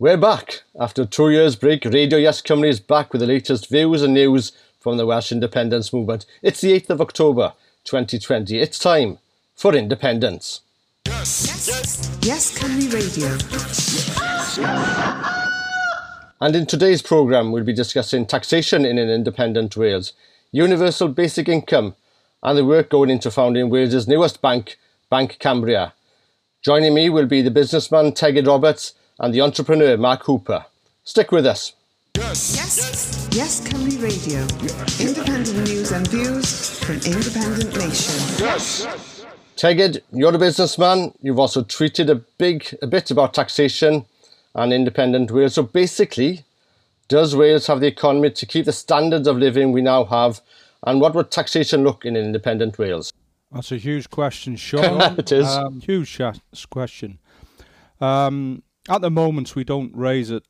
We're back. After a 2 years break, Radio Yes Cymru is back with the latest views and news from the Welsh independence movement. It's the 8th of October 2020. It's time for independence. Yes, yes, yes, Cymru Radio. And in today's programme, we'll be discussing taxation in an independent Wales, universal basic income, and the work going into founding Wales' newest bank, Banc Cambria. Joining me will be the businessman Tegid Roberts and the entrepreneur Mark Hooper. Stick with us. Yes, yes, yes, Cymru Radio. Independent news and views from independent nation. Yes. Tegid, you're a businessman. You've also tweeted a bit about taxation and independent Wales. So basically, does Wales have the economy to keep the standards of living we now have? And what would taxation look in independent Wales? That's a huge question, Sean. It is. Huge question. At the moment, we don't raise it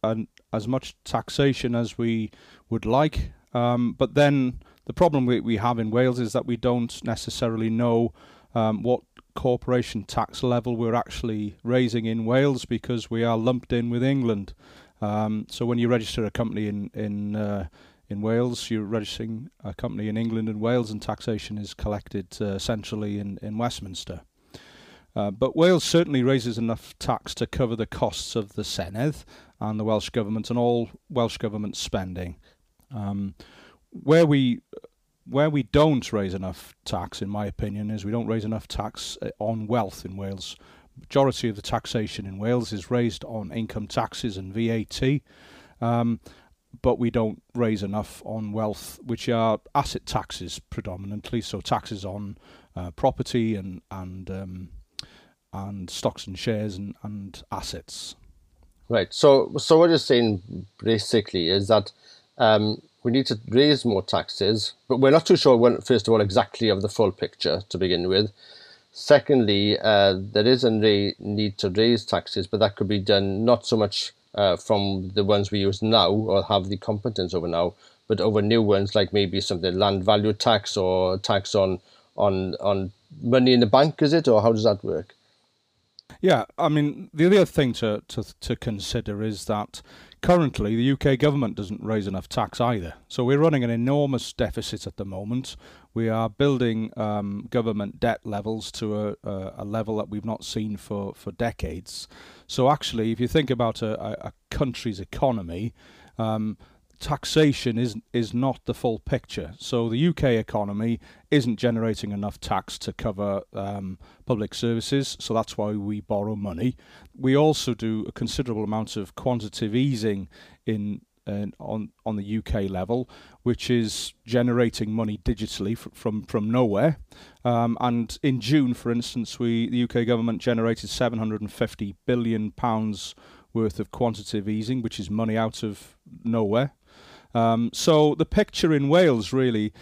as much taxation as we would like. But then the problem we have in Wales is that we don't necessarily know what corporation tax level we're actually raising in Wales, because we are lumped in with England. So when you register a company in Wales, you're registering a company in England and Wales, and taxation is collected centrally in Westminster. But Wales certainly raises enough tax to cover the costs of the Senedd and the Welsh Government and all Welsh Government spending. Where we don't raise enough tax, in my opinion, is we don't raise enough tax on wealth in Wales. Majority of the taxation in Wales is raised on income taxes and VAT, but we don't raise enough on wealth, which are asset taxes predominantly, so taxes on property and stocks and shares and assets. Right. So what you're saying basically is that we need to raise more taxes, but we're not too sure, first of all, exactly of the full picture to begin with. Secondly, there is a need to raise taxes, but that could be done not so much from the ones we use now or have the competence over now, but over new ones like maybe something land value tax or tax on money in the bank, is it? Or how does that work? Yeah, I mean, the other thing to consider is that currently the UK government doesn't raise enough tax either. So we're running an enormous deficit at the moment. We are building government debt levels to a level that we've not seen for decades. So actually, if you think about a country's economy, taxation is not the full picture. So the UK economy isn't generating enough tax to cover public services, so that's why we borrow money. We also do a considerable amount of quantitative easing on the UK level, which is generating money digitally from nowhere. And in June, for instance, the UK government generated £750 billion worth of quantitative easing, which is money out of nowhere. So the picture in Wales really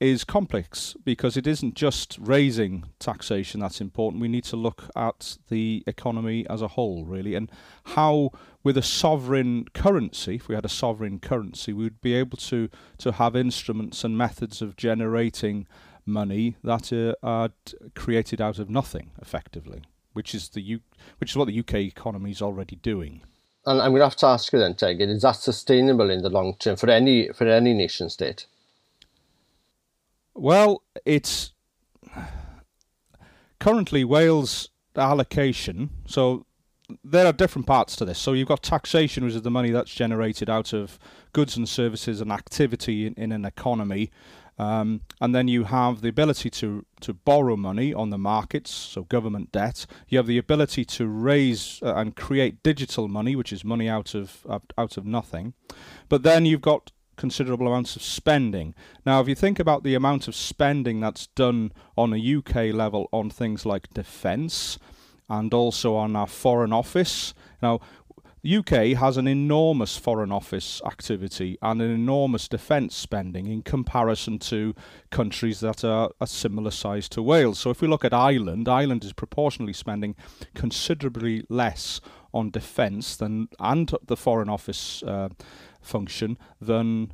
is complex, because it isn't just raising taxation that's important. We need to look at the economy as a whole, really, and how, with a sovereign currency, if we had a sovereign currency, we would be able to have instruments and methods of generating money that are created out of nothing, effectively, which is what the UK economy is already doing. And I'm going to have to ask you then, Tegid, is that sustainable in the long term for any nation state? Well, it's currently Wales' allocation. So there are different parts to this. So you've got taxation, which is the money that's generated out of goods and services and activity in an economy. And then you have the ability to borrow money on the markets, so government debt. You have the ability to raise and create digital money, which is money out of nothing. But then you've got considerable amounts of spending. Now, if you think about the amount of spending that's done on a UK level on things like defence and also on our Foreign Office. Now, UK has an enormous Foreign Office activity and an enormous defence spending in comparison to countries that are a similar size to Wales. So if we look at Ireland is proportionally spending considerably less on defence and the Foreign Office function than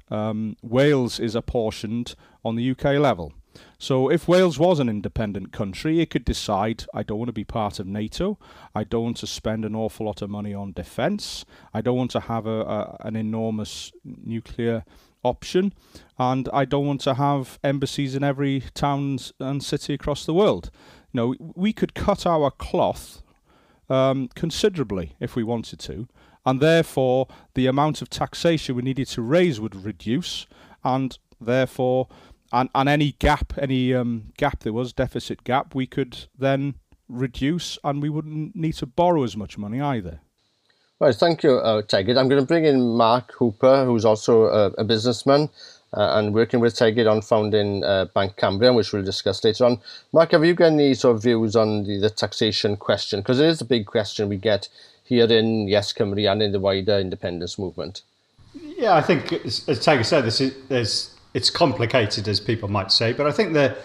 Wales is apportioned on the UK level. So if Wales was an independent country, it could decide, I don't want to be part of NATO, I don't want to spend an awful lot of money on defence, I don't want to have an enormous nuclear option, and I don't want to have embassies in every town and city across the world. You know, we could cut our cloth considerably if we wanted to, and therefore the amount of taxation we needed to raise would reduce, and therefore... And any gap, any gap there was, deficit gap, we could then reduce, and we wouldn't need to borrow as much money either. Right, thank you, Tegid. I'm going to bring in Mark Hooper, who's also a businessman and working with Tegid on founding Banc Cambria, which we'll discuss later on. Mark, have you got any sort of views on the taxation question? Because it is a big question we get here in Yes Cymru and in the wider independence movement. Yeah, I think, as Tegid said, it's complicated, as people might say, but I think the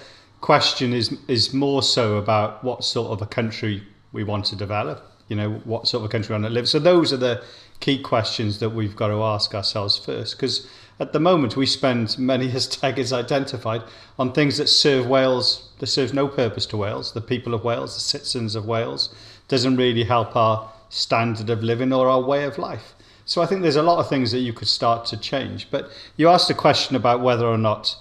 question is more so about what sort of a country we want to develop, you know, what sort of a country we want to live. So those are the key questions that we've got to ask ourselves first, because at the moment we spend many, as Tegid has identified, on things that serve Wales, that serve no purpose to Wales, the people of Wales, the citizens of Wales, doesn't really help our standard of living or our way of life. So I think there's a lot of things that you could start to change. But you asked a question about whether or not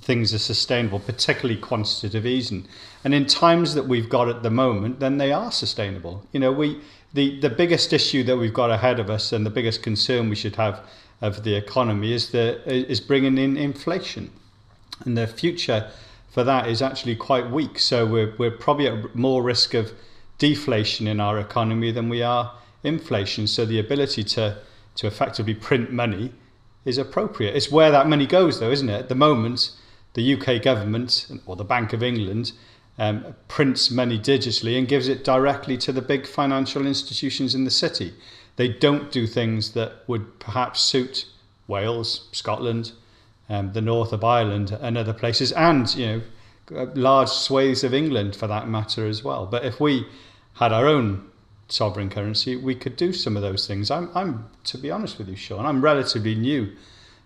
things are sustainable, particularly quantitative easing. And in times that we've got at the moment, then they are sustainable. You know, the biggest issue that we've got ahead of us and the biggest concern we should have of the economy is bringing in inflation. And the future for that is actually quite weak. So we're probably at more risk of deflation in our economy than we are inflation. So the ability to effectively print money is appropriate. It's where that money goes, though, isn't it? At the moment, the UK government or the Bank of England prints money digitally and gives it directly to the big financial institutions in the city. They don't do things that would perhaps suit Wales, Scotland, the north of Ireland and other places, and, you know, large swathes of England for that matter as well. But if we had our own sovereign currency, we could do some of those things. I'm to be honest with you, Sean, I'm relatively new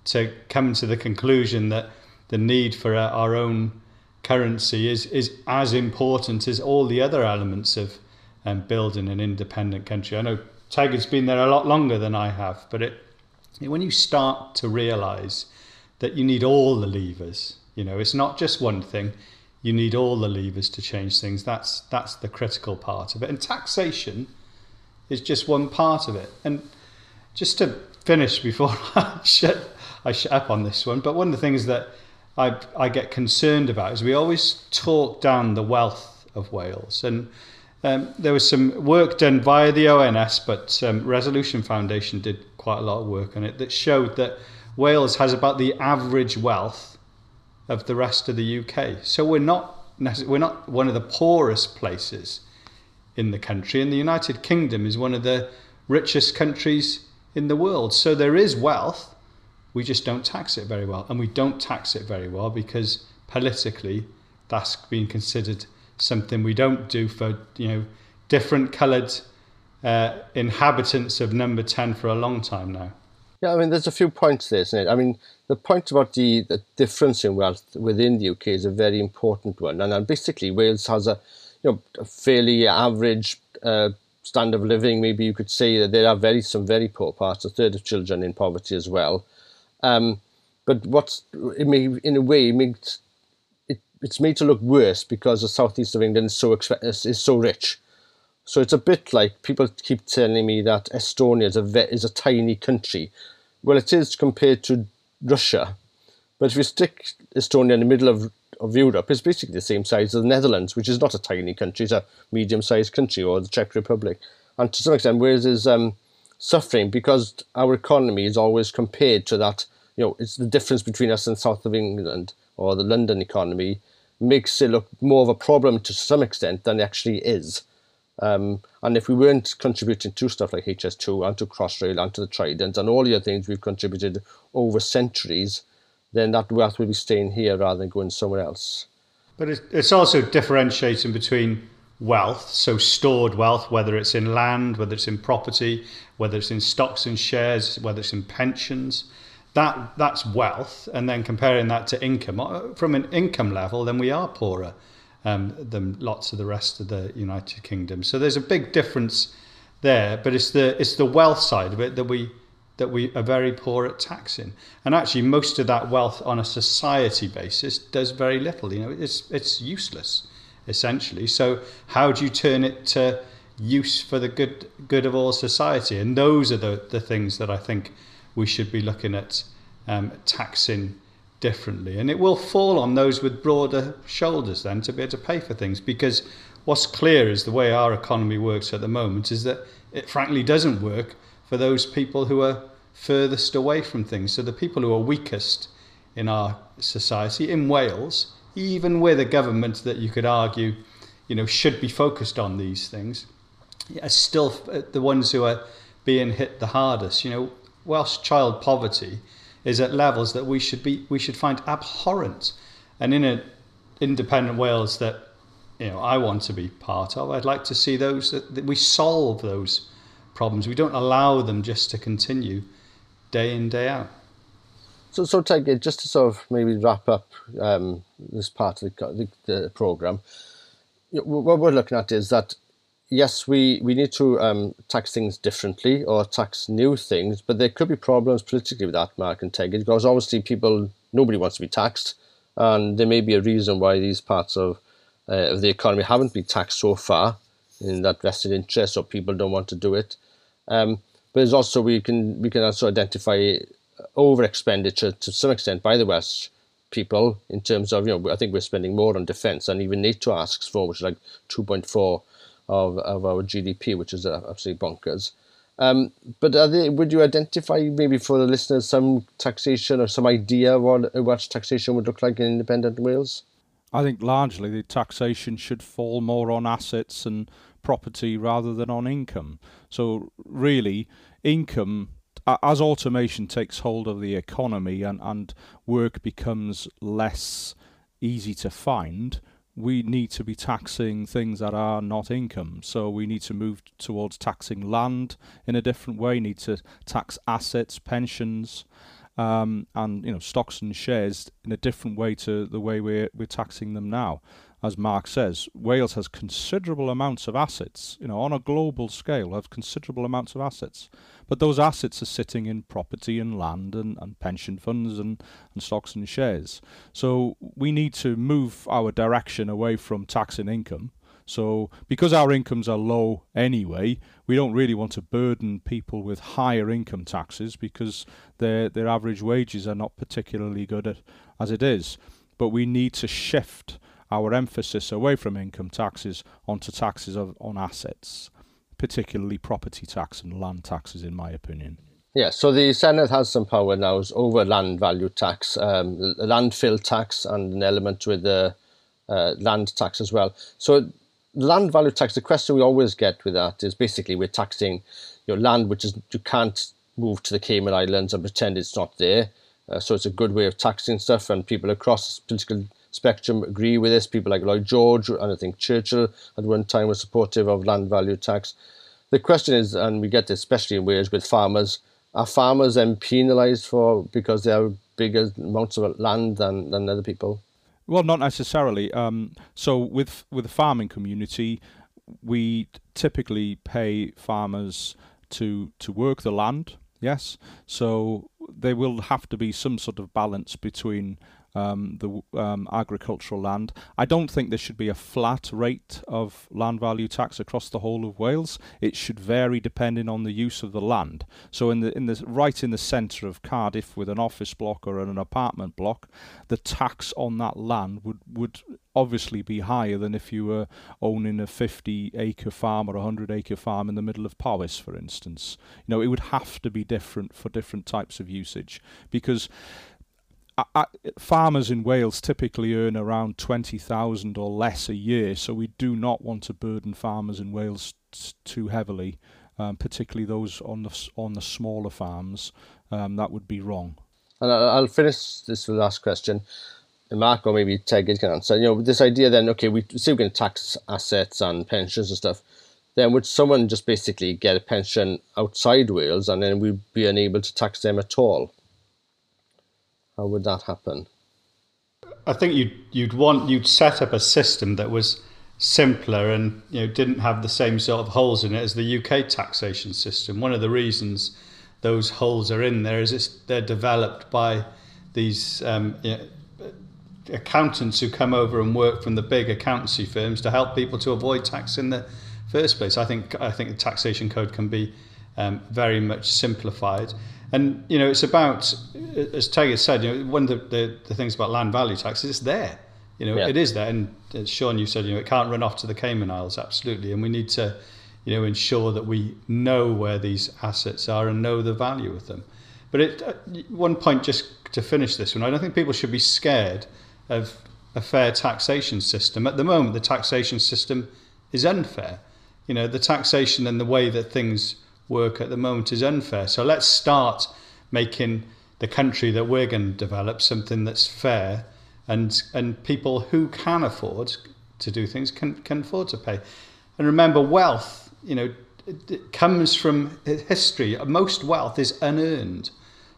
to come to the conclusion that the need for our own currency is as important as all the other elements of building an independent country. I know Tegid's been there a lot longer than I have, but when you start to realise that you need all the levers, you know, it's not just one thing. You need all the levers to change things. That's the critical part of it. And taxation is just one part of it. And just to finish before I shut up on this one, but one of the things that I get concerned about is we always talk down the wealth of Wales. And there was some work done via the ONS, but Resolution Foundation did quite a lot of work on it that showed that Wales has about the average wealth of the rest of the UK. So we're not one of the poorest places in the country, and the United Kingdom is one of the richest countries in the world. So there is wealth, we just don't tax it very well. And we don't tax it very well because politically that's being considered something we don't do for, you know, different coloured inhabitants of number 10 for a long time now. Yeah, I mean, there's a few points there, isn't it? I mean, the point about the difference in wealth within the UK is a very important one. And basically, Wales has a fairly average standard of living. Maybe you could say that there are some very poor parts, a third of children in poverty as well. But it's made to look worse because the southeast of England is so rich. So it's a bit like people keep telling me that Estonia is a tiny country. Well, it is compared to Russia. But if you stick Estonia in the middle of Europe, it's basically the same size as the Netherlands, which is not a tiny country. It's a medium-sized country, or the Czech Republic. And to some extent, Wales is suffering because our economy is always compared to that. You know, it's the difference between us and south of England, or the London economy, makes it look more of a problem to some extent than it actually is. And if we weren't contributing to stuff like HS2 and to Crossrail and to the Trident and all the other things we've contributed over centuries, then that wealth will be staying here rather than going somewhere else. But it's also differentiating between wealth, so stored wealth, whether it's in land, whether it's in property, whether it's in stocks and shares, whether it's in pensions. that's wealth, and then comparing that to income, from an income level, then we are poorer than lots of the rest of the United Kingdom. So there's a big difference there, but it's the wealth side of it that we are very poor at taxing. And actually most of that wealth on a society basis does very little. It's useless essentially. So how do you turn it to use for the good of all society? And those are the things that I think we should be looking at taxing differently. And it will fall on those with broader shoulders then to be able to pay for things, because what's clear is the way our economy works at the moment is that it frankly doesn't work for those people who are furthest away from things. So the people who are weakest in our society, in Wales, even with a government that you could argue, should be focused on these things, are still the ones who are being hit the hardest. Welsh child poverty is at levels that we should find abhorrent. And in an independent Wales that I want to be part of, I'd like to see those that we solve those problems. We don't allow them just to continue day in, day out. So Tegid, just to sort of maybe wrap up this part of the programme, what we're looking at is that, yes, we need to tax things differently or tax new things, but there could be problems politically with that, Mark and Tegid, because obviously nobody wants to be taxed, and there may be a reason why these parts of the economy haven't been taxed so far, in that vested interest, or people don't want to do it. But there's also, we can also identify over expenditure to some extent by the Welsh people in terms of, I think we're spending more on defence than even NATO asks for, which is like 2.4 of our GDP, which is absolutely bonkers. But would you identify, maybe for the listeners, some taxation or some idea what taxation would look like in independent Wales? I think largely the taxation should fall more on assets and property rather than on income. So really, income, as automation takes hold of the economy and work becomes less easy to find, we need to be taxing things that are not income. So we need to move towards taxing land in a different way, need to tax assets, pensions, and stocks and shares in a different way to the way we're taxing them now. As Mark says, Wales has considerable amounts of assets, on a global scale, have considerable amounts of assets. But those assets are sitting in property and land and pension funds and stocks and shares. So we need to move our direction away from taxing income. So because our incomes are low anyway, we don't really want to burden people with higher income taxes, because their average wages are not particularly good as it is. But we need to shift our emphasis away from income taxes onto taxes on assets, particularly property tax and land taxes, in my opinion. Yeah, so the Senedd has some power now over land value tax, landfill tax, and an element with the land tax as well. So land value tax, the question we always get with that is basically we're taxing your land, which is you can't move to the Cayman Islands and pretend it's not there. So it's a good way of taxing stuff, and people across the political spectrum agree with this. People like Lloyd George, and I think Churchill at one time was supportive of land value tax. The question is, and we get this especially in Wales with farmers, are farmers then penalised because they have bigger amounts of land than other people? Well, not necessarily. So with the farming community, we typically pay farmers to work the land, yes. So there will have to be some sort of balance between the agricultural land. I don't think there should be a flat rate of land value tax across the whole of Wales. It should vary depending on the use of the land. So right in the centre of Cardiff, with an office block or an apartment block, the tax on that land would obviously be higher than if you were owning a 50-acre farm or a 100-acre farm in the middle of Powys, for instance. It would have to be different for different types of usage, because farmers in Wales typically earn around 20,000 or less a year, so we do not want to burden farmers in Wales too heavily, particularly those on the smaller farms. That would be wrong. And I'll finish this with the last question, and Mark or maybe Tegid can answer. This idea then, okay, we say we're going to tax assets and pensions and stuff. Then would someone just basically get a pension outside Wales, and then we'd be unable to tax them at all? How would that happen? I think you'd set up a system that was simpler and, you know, didn't have the same sort of holes in it as the UK taxation system. One of the reasons those holes are in there is they're developed by these accountants who come over and work from the big accountancy firms to help people to avoid tax in the first place. I think the taxation code can be very much simplified. And, you know, it's about, as Tegid said, you know, one of the things about land value tax is it's there. You know, It is there. And as Sean, you said, you know, it can't run off to the Cayman Islands, absolutely. And we need to, you know, ensure that we know where these assets are and know the value of them. But one point, just to finish this one, I don't think people should be scared of a fair taxation system. At the moment, the taxation system is unfair. You know, the taxation and the way that things work at the moment is unfair. So let's start making the country that we're going to develop something that's fair, and people who can afford to do things can afford to pay. And remember, wealth, you know, it comes from history. Most wealth is unearned,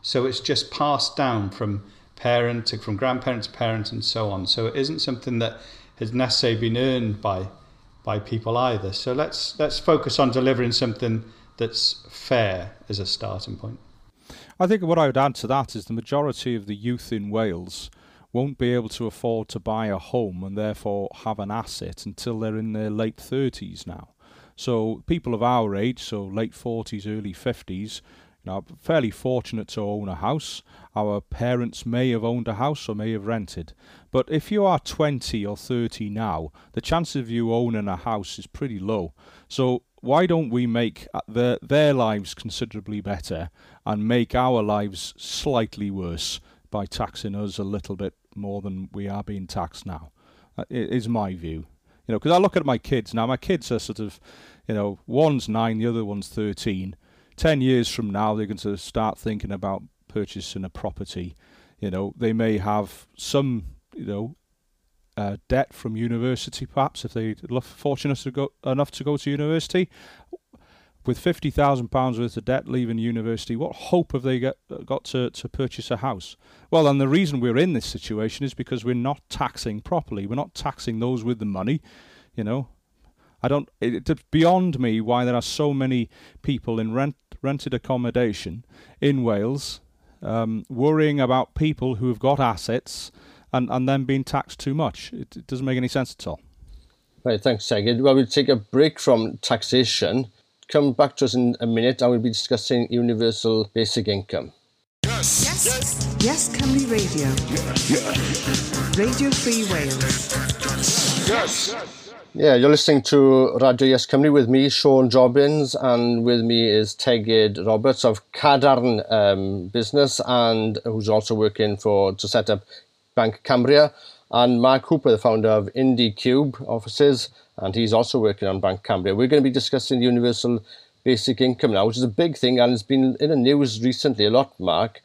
so it's just passed down from parent to from grandparent to parent and so on. So it isn't something that has necessarily been earned by people either. So let's focus on delivering something that's fair as a starting point. I think what I would add to that is the majority of the youth in Wales won't be able to afford to buy a home and therefore have an asset until they're in their late 30s now. So people of our age, so late 40s, early 50s, you know, are fairly fortunate to own a house. Our parents may have owned a house or may have rented. But if you are 20 or 30 now, the chance of you owning a house is pretty low. So why don't we make their lives considerably better and make our lives slightly worse by taxing us a little bit more than we are being taxed now? That is my view. You know, because I look at my kids now, my kids are sort of, you know, one's 9, the other one's 13. 10 years from now, they're going to start thinking about purchasing a property. You know, they may have some, you know, debt from university, perhaps, if they're fortunate enough to go to university. With £50,000 worth of debt leaving university, what hope have they got to purchase a house? Well, and the reason we're in this situation is because we're not taxing properly. We're not taxing those with the money, you know. It's beyond me why there are so many people in rented accommodation in Wales worrying about people who have got assets and then being taxed too much. It doesn't make any sense at all. Right, thanks, Tegid. Well, we'll take a break from taxation. Come back to us in a minute and we'll be discussing universal basic income. Yes. Yes. Yes, Cymru Radio. Yes. Radio Free Wales. Yes. Yeah, you're listening to Radio Yes Cymru with me, Sion Jobbins, and with me is Tegid Roberts of Cadarn Business, and who's also working to set up Banc Cambria, and Mark Hooper, the founder of Indie Cube offices, and he's also working on Banc Cambria. We're going to be discussing the universal basic income now, which is a big thing, and it's been in the news recently a lot, Mark.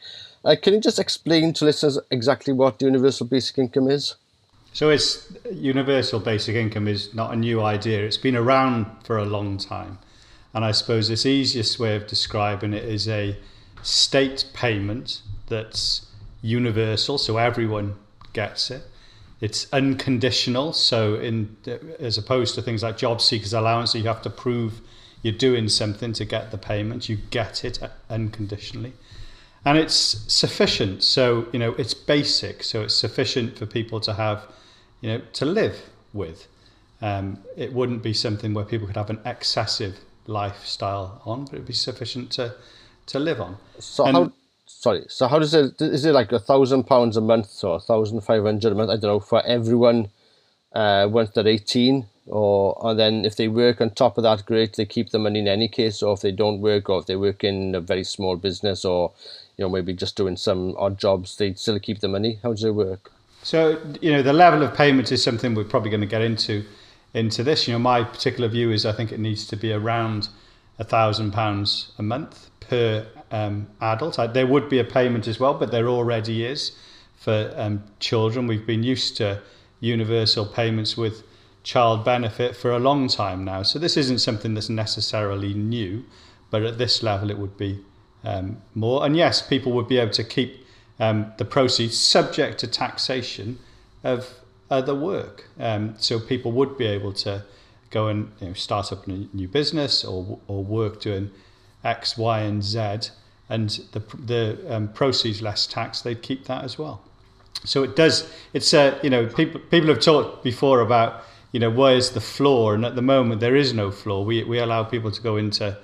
Can you just explain to listeners exactly what the universal basic income is? So universal basic income is not a new idea. It's been around for a long time. And I suppose this easiest way of describing it is a state payment that's universal, so everyone gets it. It's unconditional, so as opposed to things like job seekers allowance, so you have to prove you're doing something to get the payment. You get it unconditionally, and it's sufficient. So, you know, it's basic, so it's sufficient for people to have, you know, to live with. It wouldn't be something where people could have an excessive lifestyle on, but it'd be sufficient to live on. So how does it? Is it like £1,000 a month or £1,500 a month? I don't know, for everyone once they're 18, and then if they work on top of that, great. They keep the money in any case, or if they don't work, or if they work in a very small business, or, you know, maybe just doing some odd jobs, they still keep the money. How does it work? So, you know, the level of payment is something we're probably going to get into this. You know, my particular view is I think it needs to be around £1,000 a month per adult. There would be a payment as well, but there already is for children. We've been used to universal payments with child benefit for a long time now. So this isn't something that's necessarily new, but at this level it would be more. And yes, people would be able to keep the proceeds, subject to taxation of other work. So people would be able to go and start up a new business or work doing X, Y, and Z, and the proceeds less tax, they'd keep that as well. So it does. It's people have talked before about where is the floor, and at the moment there is no floor. We allow people to go into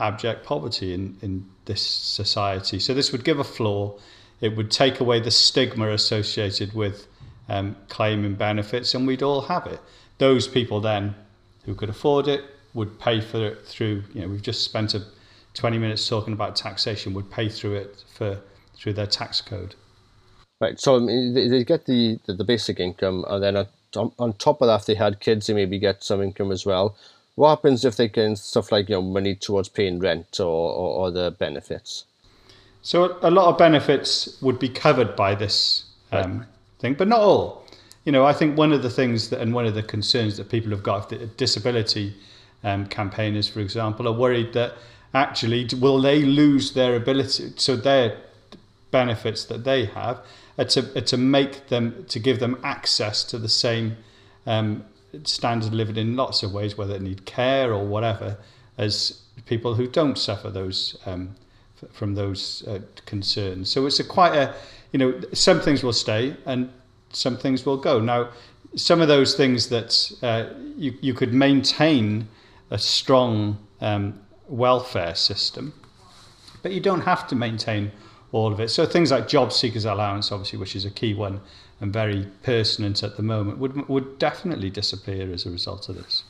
abject poverty in this society. So this would give a floor. It would take away the stigma associated with claiming benefits, and we'd all have it. Those people then who could afford it would pay for it through. We've just spent 20 minutes talking about taxation. Would pay through it through their tax code. Right, so they get the basic income, and then on top of that, if they had kids, they maybe get some income as well. What happens if they get stuff like money towards paying rent or the benefits? So a lot of benefits would be covered by this thing, but not all. I think one of the things that, and one of the concerns that people have got, the disability campaigners, for example, are worried that actually will they lose their ability, so their benefits that they have to make them, to give them access to the same standard of living in lots of ways, whether they need care or whatever, as people who don't suffer those from those concerns. So it's some things will stay and some things will go. Now, some of those things that you could maintain a strong welfare system, but you don't have to maintain all of it. So things like job seekers allowance, obviously, which is a key one and very pertinent at the moment, would definitely disappear as a result of this.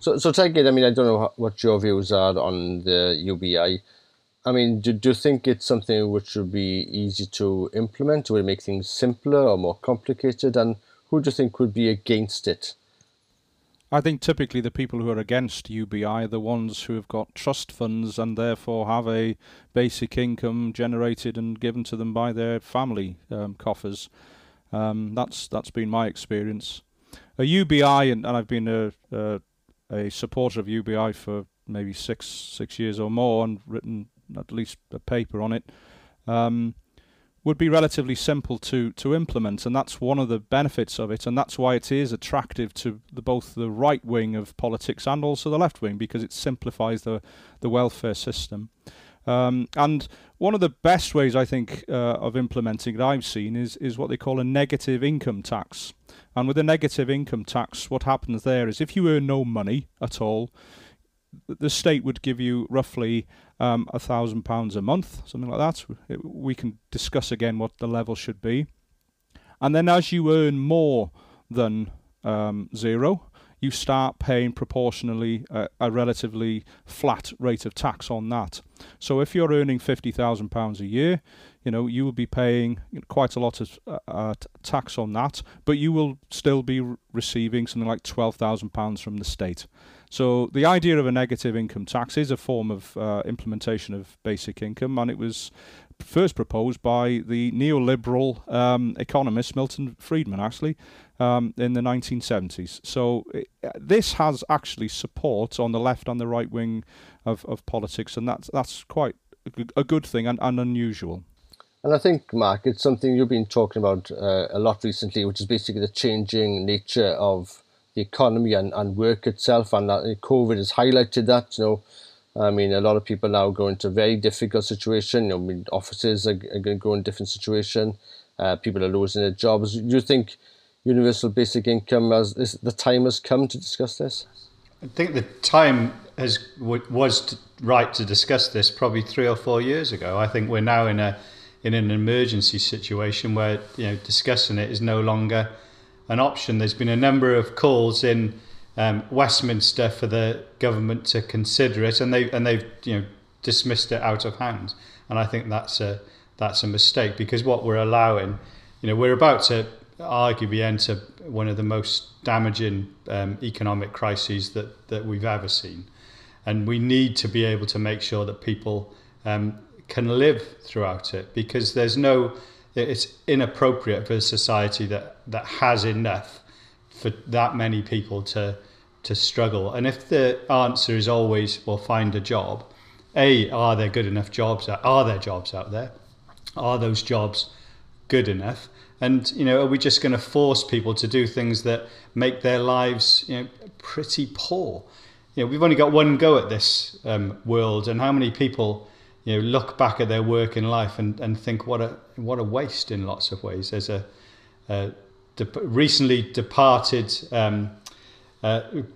So Tegid, I don't know what your views are on the UBI. Do you think it's something which would be easy to implement? Would it make things simpler or more complicated? And who do you think would be against it? I think typically the people who are against UBI are the ones who have got trust funds and therefore have a basic income generated and given to them by their family coffers. That's been my experience. A UBI, and I've been a supporter of UBI for maybe six years or more, and written at least a paper on it, would be relatively simple to implement, and that's one of the benefits of it, and that's why it is attractive to both the right wing of politics and also the left wing, because it simplifies the welfare system. And one of the best ways, I think, of implementing that I've seen is what they call a negative income tax. And with a negative income tax, what happens there is if you earn no money at all, the state would give you roughly £1,000 a month, something like that. We can discuss again what the level should be. And then as you earn more than zero, you start paying proportionally a relatively flat rate of tax on that. So if you're earning £50,000 a year, you will be paying quite a lot of tax on that, but you will still be receiving something like £12,000 from the state. So the idea of a negative income tax is a form of implementation of basic income, and it was first proposed by the neoliberal economist Milton Friedman, actually, in the 1970s. So this has actually support on the left and the right wing of politics, and that's quite a good thing and unusual. And I think, Mark, it's something you've been talking about a lot recently, which is basically the changing nature of the economy and work itself, and that COVID has highlighted that. A lot of people now go into a very difficult situation. Offices are going to go in a different situation. People are losing their jobs. Do you think universal basic income the time has come to discuss this? I think the time was right to discuss this probably 3 or 4 years ago. I think we're now in an emergency situation where discussing it is no longer an option. There's been a number of calls in Westminster for the government to consider it, and they've dismissed it out of hand. And I think that's a mistake, because what we're allowing, we're about to arguably enter one of the most damaging economic crises that we've ever seen, and we need to be able to make sure that people can live throughout it, because it's inappropriate for a society that has enough for that many people to struggle. And if the answer is always, well, find a job, are there jobs out there? Are those jobs good enough? And, you know, are we just going to force people to do things that make their lives, you know, pretty poor? You know, we've only got one go at this world, and how many people, you know, look back at their work in life and think what a waste in lots of ways. There's a recently departed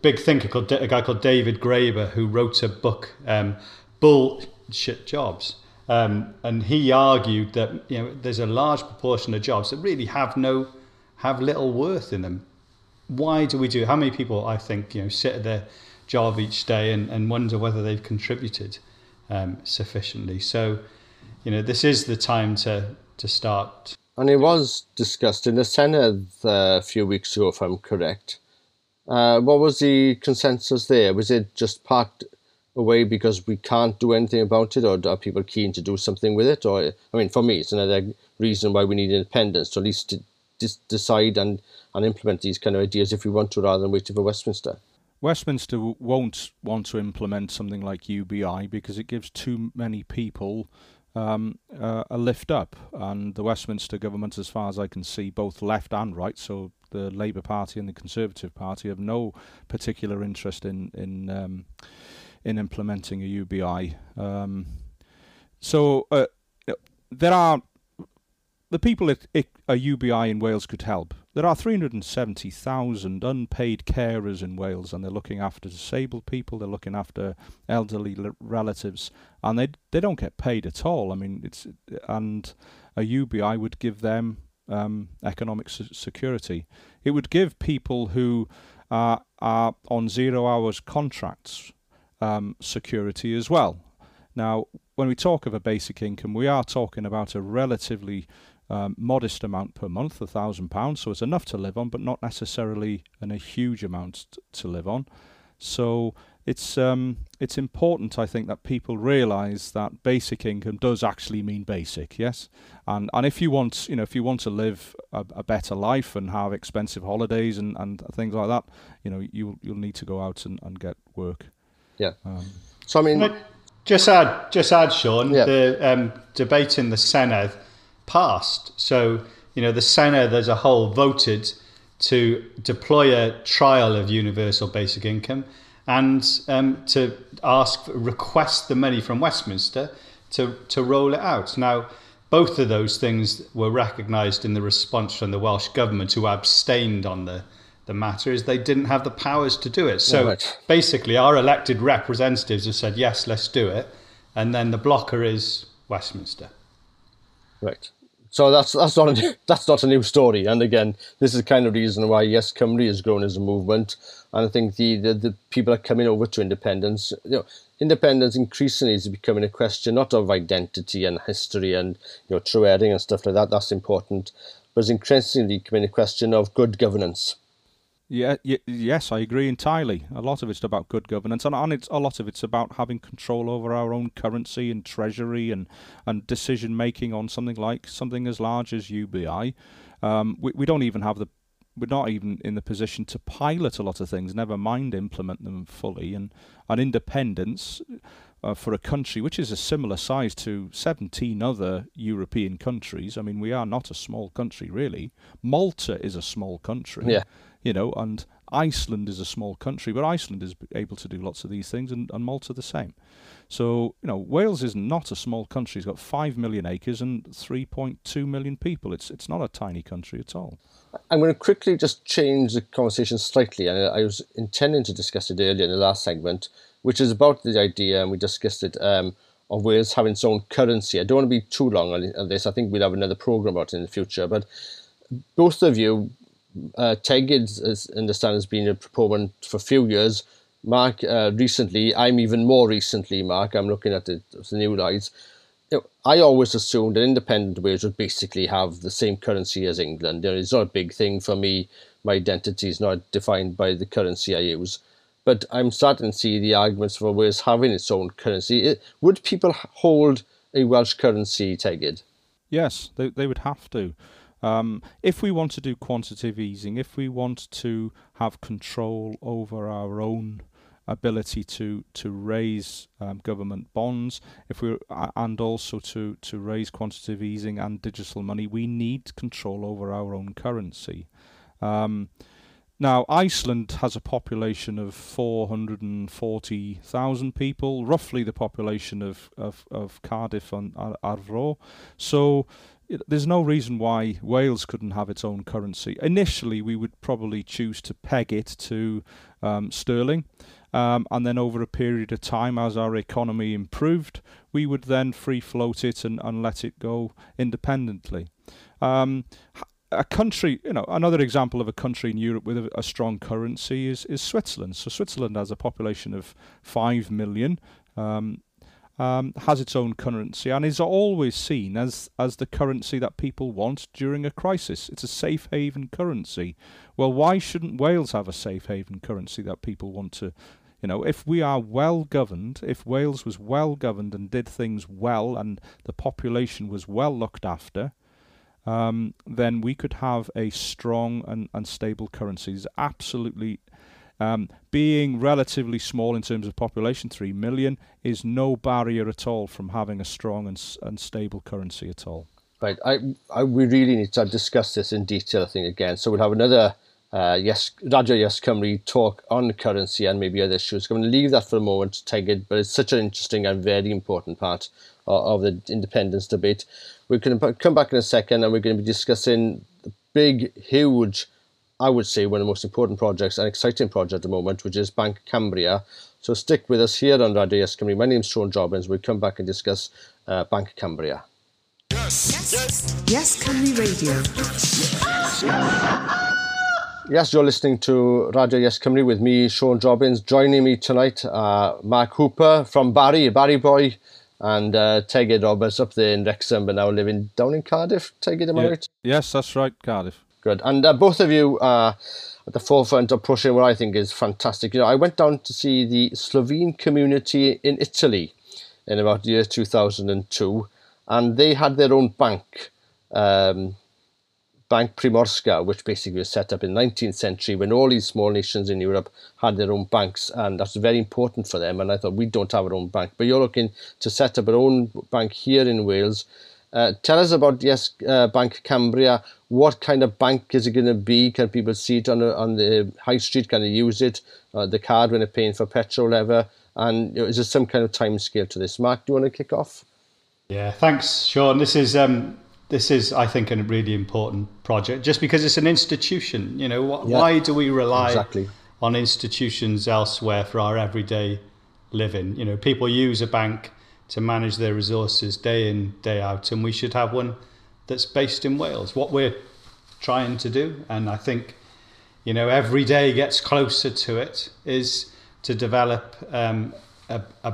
big thinker called a guy called David Graeber, who wrote a book, Bullshit Jobs. And he argued that, you know, there's a large proportion of jobs that really have little worth in them. Why do we do it? How many people, I think, you know, sit at their job each day and wonder whether they've contributed sufficiently? So, you know, this is the time to start. And it was discussed in the Senedd a few weeks ago, if I'm correct. What was the consensus there? Was it just parked away because we can't do anything about it, or are people keen to do something with it? Or, I mean, for me, it's another reason why we need independence, to at least decide and implement these kind of ideas if we want to, rather than waiting for Westminster. Westminster won't want to implement something like UBI because it gives too many people a lift up. And the Westminster government, as far as I can see, both left and right, so the Labour Party and the Conservative Party, have no particular interest in implementing a UBI. So there are the people a UBI in Wales could help. There are 370,000 unpaid carers in Wales, and they're looking after disabled people, they're looking after elderly relatives, and they don't get paid at all. I mean, and a UBI would give them economic security. It would give people who are on 0 hours contracts security as well. Now, when we talk of a basic income, we are talking about a relatively modest amount per month, £1,000, so it's enough to live on, but not necessarily a huge amount to live on. So it's important, I think, that people realise that basic income does actually mean basic, yes. And if you want, you know, if you want to live a better life and have expensive holidays and things like that, you know, you'll need to go out and get work. Yeah. So I mean, just add, Sean. Yeah. The debate in the Senedd passed. So, you know, the Senedd as a whole voted to deploy a trial of universal basic income and to request the money from Westminster to roll it out. Now, both of those things were recognised in the response from the Welsh government, who abstained on the matter is they didn't have the powers to do it. So basically our elected representatives have said, yes, let's do it. And then the blocker is Westminster. Right. So that's not a new story. And again, this is the kind of reason why Yes Cymru has grown as a movement. And I think the people are coming over to independence. You know, independence increasingly is becoming a question not of identity and history and, you know, true airing and stuff like that. That's important. But it's increasingly becoming a question of good governance. Yeah. Yes, I agree entirely. A lot of it's about good governance, and it's a lot of it's about having control over our own currency and treasury and decision making on something as large as UBI. We don't even have we're not even in the position to pilot a lot of things. Never mind implement them fully. And independence for a country which is a similar size to 17 other European countries. I mean, we are not a small country really. Malta is a small country. Yeah. You know, and Iceland is a small country, but Iceland is able to do lots of these things, and Malta the same. So, you know, Wales is not a small country. It's got 5 million acres and 3.2 million people. It's not a tiny country at all. I'm going to quickly just change the conversation slightly. I was intending to discuss it earlier in the last segment, which is about the idea, and we discussed it, of Wales having its own currency. I don't want to be too long on this. I think we'll have another programme about it in the future. But both of you... Tegid, as I understand, has been a proponent for a few years. Mark, recently, I'm even more recently, Mark, I'm looking at the new lights. You know, I always assumed that independent Wales would basically have the same currency as England. You know, it's not a big thing for me. My identity is not defined by the currency I use. But I'm starting to see the arguments for Wales having its own currency. Would people hold a Welsh currency, Tegid? Yes, they would have to. If we want to do quantitative easing, if we want to have control over our own ability to raise government bonds, if we and also to raise quantitative easing and digital money, we need control over our own currency. Now, Iceland has a population of 440,000 people, roughly the population of Cardiff and Arfro. So there's no reason why Wales couldn't have its own currency. Initially, we would probably choose to peg it to sterling. And then over a period of time, as our economy improved, we would then free float it and let it go independently. A country, you know, another example of a country in Europe with a strong currency is Switzerland. So Switzerland has a population of 5 million, has its own currency, and is always seen as the currency that people want during a crisis. It's a safe haven currency. Well, why shouldn't Wales have a safe haven currency that people want to? You know, if we are well governed, if Wales was well governed and did things well, and the population was well looked after, then we could have a strong and stable currency. Absolutely, being relatively small in terms of population, 3 million, is no barrier at all from having a strong and stable currency at all. Right. We really need to discuss this in detail, I think, again. So we'll have another Radio Yes Cymru talk on currency and maybe other issues. I'm going to leave that for a moment, Tegid, but it's such an interesting and very important part of the independence debate. We're going to come back in a second and we're going to be discussing the big, huge, I would say one of the most important projects and exciting project at the moment, which is Banc Cambria. So stick with us here on Radio Yes Cymru. My name's Sion Jobbins. We'll come back and discuss Banc Cambria. Yes. Yes. Yes Cymru Radio. Yes. Yes, you're listening to Radio Yes Cymru with me, Sion Jobbins. Joining me tonight are Mark Hooper from Barry, Barry boy, and Tegid Roberts up there in Wrexham, but now living down in Cardiff. Tegid, am I right? Yes, that's right, Cardiff. Good. And both of you are at the forefront of pushing what I think is fantastic. You know, I went down to see the Slovene community in Italy in about the year 2002, and they had their own bank, Bank Primorska, which basically was set up in the 19th century when all these small nations in Europe had their own banks, and that's very important for them. And I thought, we don't have our own bank, but you're looking to set up our own bank here in Wales. Tell us about Banc Cambria. What kind of bank is it going to be? Can people see it on the high street? Can they use it, the card when they're paying for petrol ever? And is there some kind of time scale to this? Mark, do you want to kick off? Yeah, thanks, Sean. This is, I think, a really important project just because it's an institution. You know, why do we rely on institutions elsewhere for our everyday living? You know, people use a bank to manage their resources day in, day out, and we should have one that's based in Wales, what we're trying to do. And I think, you know, every day gets closer to it, is to develop a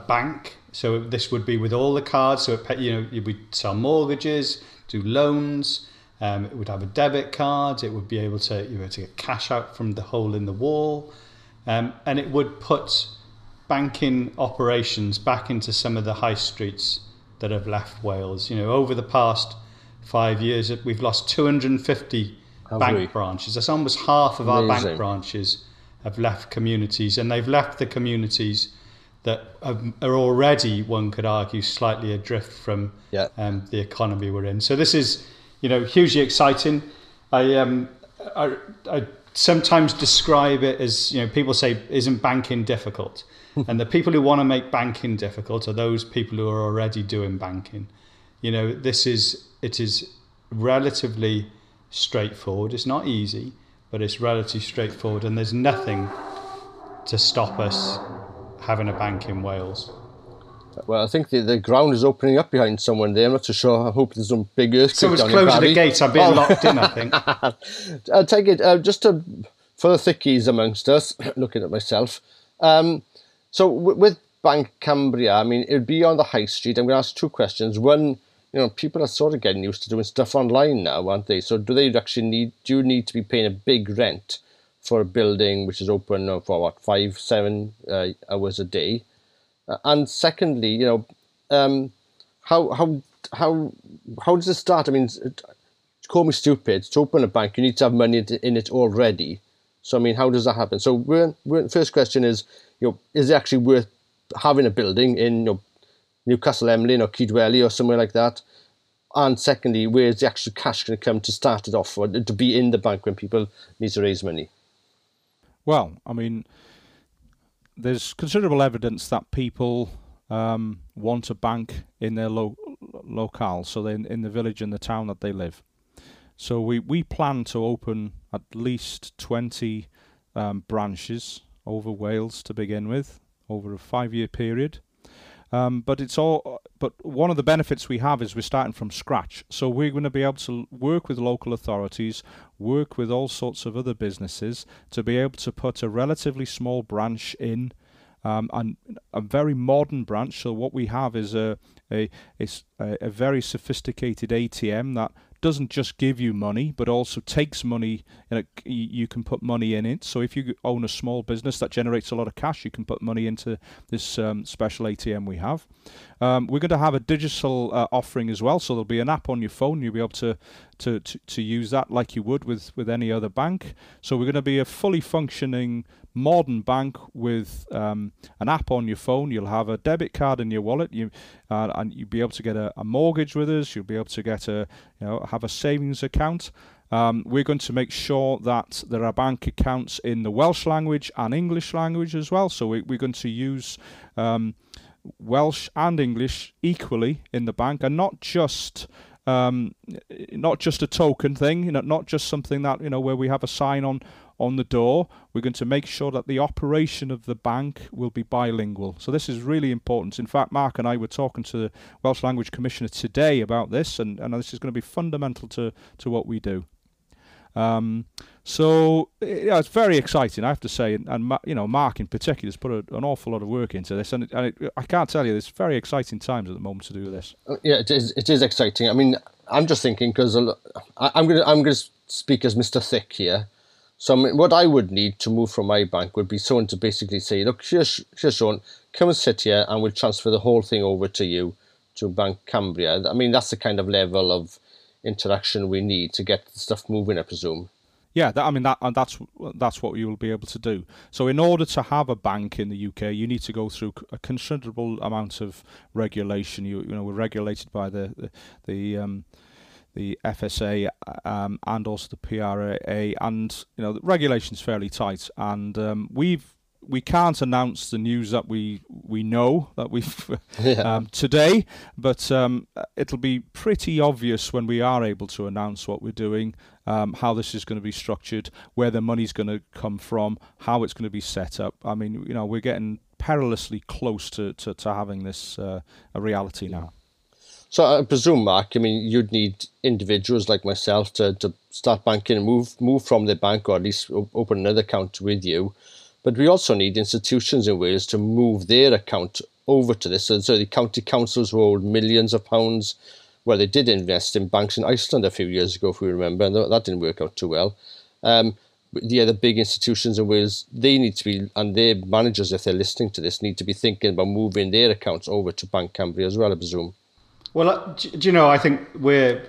bank. So this would be with all the cards. So, it, you know, we'd sell mortgages, do loans, it would have a debit card, it would be able to, you know, to get cash out from the hole in the wall, and it would put banking operations back into some of the high streets that have left Wales. You know, over the past 5 years, we've lost 250 bank branches. That's almost half of our bank branches have left communities, and they've left the communities that are already, one could argue, slightly adrift from the economy we're in. So this is, you know, hugely exciting. I sometimes describe it as, you know, people say, isn't banking difficult? And the people who want to make banking difficult are those people who are already doing banking. You know, it is relatively straightforward. It's not easy, but it's relatively straightforward, and there's nothing to stop us having a bank in Wales. Well, I think the ground is opening up behind someone there. I'm not so sure. I hope there's some big earthquake down in Barry. Someone's closing the gates. I've been locked in, I think. Tegid, just for the thickies amongst us, looking at myself, so with Banc Cambria, I mean, it would be on the high street. I'm going to ask two questions. One, you know, people are sort of getting used to doing stuff online now, aren't they? So do you need to be paying a big rent for a building which is open for, 5-7 hours a day? And secondly, you know, how does this start? I mean, call me stupid, to open a bank, you need to have money in it already. So, I mean, how does that happen? So, first question is, is it actually worth having a building in Newcastle Emlyn or Kidwelly or somewhere like that? And secondly, where's the actual cash going to come to start it off, or to be in the bank when people need to raise money? Well, I mean, there's considerable evidence that people want a bank in their locale, so in the village and the town that they live. So we plan to open at least 20 branches over Wales to begin with, over a 5-year period. But one of the benefits we have is we're starting from scratch. So we're going to be able to work with local authorities, work with all sorts of other businesses to be able to put a relatively small branch in, and a very modern branch. So what we have is a very sophisticated ATM that doesn't just give you money, but also takes money, and you can put money in it. So if you own a small business that generates a lot of cash, you can put money into this special ATM we have. We're going to have a digital offering as well, so there'll be an app on your phone. You'll be able to use that like you would with any other bank. So we're going to be a fully functioning modern bank with an app on your phone. You'll have a debit card in your wallet, and you'll be able to get a mortgage with us. You'll be able to get have a savings account. We're going to make sure that there are bank accounts in the Welsh language and English language as well. So we're going to use Welsh and English equally in the bank, and not just a token thing, not just something that where we have a sign on the door. We're going to make sure that the operation of the bank will be bilingual. So this is really important. In fact, Mark and I were talking to the Welsh Language Commissioner today about this, and this is going to be fundamental to what we do. It's very exciting, I have to say, and Mark in particular has put an awful lot of work into this, and I can't tell you, it's very exciting times at the moment to do this. Yeah, it is exciting. I mean, I'm just thinking, because I'm going to speak as Mr. Thick here. So what I would need to move from my bank would be someone to basically say, look, here's Sean, come and sit here and we'll transfer the whole thing over to you, to Banc Cambria. I mean, that's the kind of level of interaction we need to get stuff moving, I presume. Yeah, that's what you will be able to do. So in order to have a bank in the UK, you need to go through a considerable amount of regulation. We're regulated by the FSA and also the PRA, and the regulation's fairly tight, and we can't announce the news that we know that we've today, but it'll be pretty obvious when we are able to announce what we're doing, how this is going to be structured, where the money's going to come from, how it's going to be set up. I mean, we're getting perilously close to having this a reality now. So I presume, Mark, I mean, you'd need individuals like myself to start banking and move from their bank, or at least open another account with you. But we also need institutions in Wales to move their account over to this. So the county councils were owed millions of pounds. Well, they did invest in banks in Iceland a few years ago, if we remember, and that didn't work out too well. The other big institutions in Wales, they need to be, and their managers, if they're listening to this, need to be thinking about moving their accounts over to Banc Cambria as well, I presume. Well, I think we're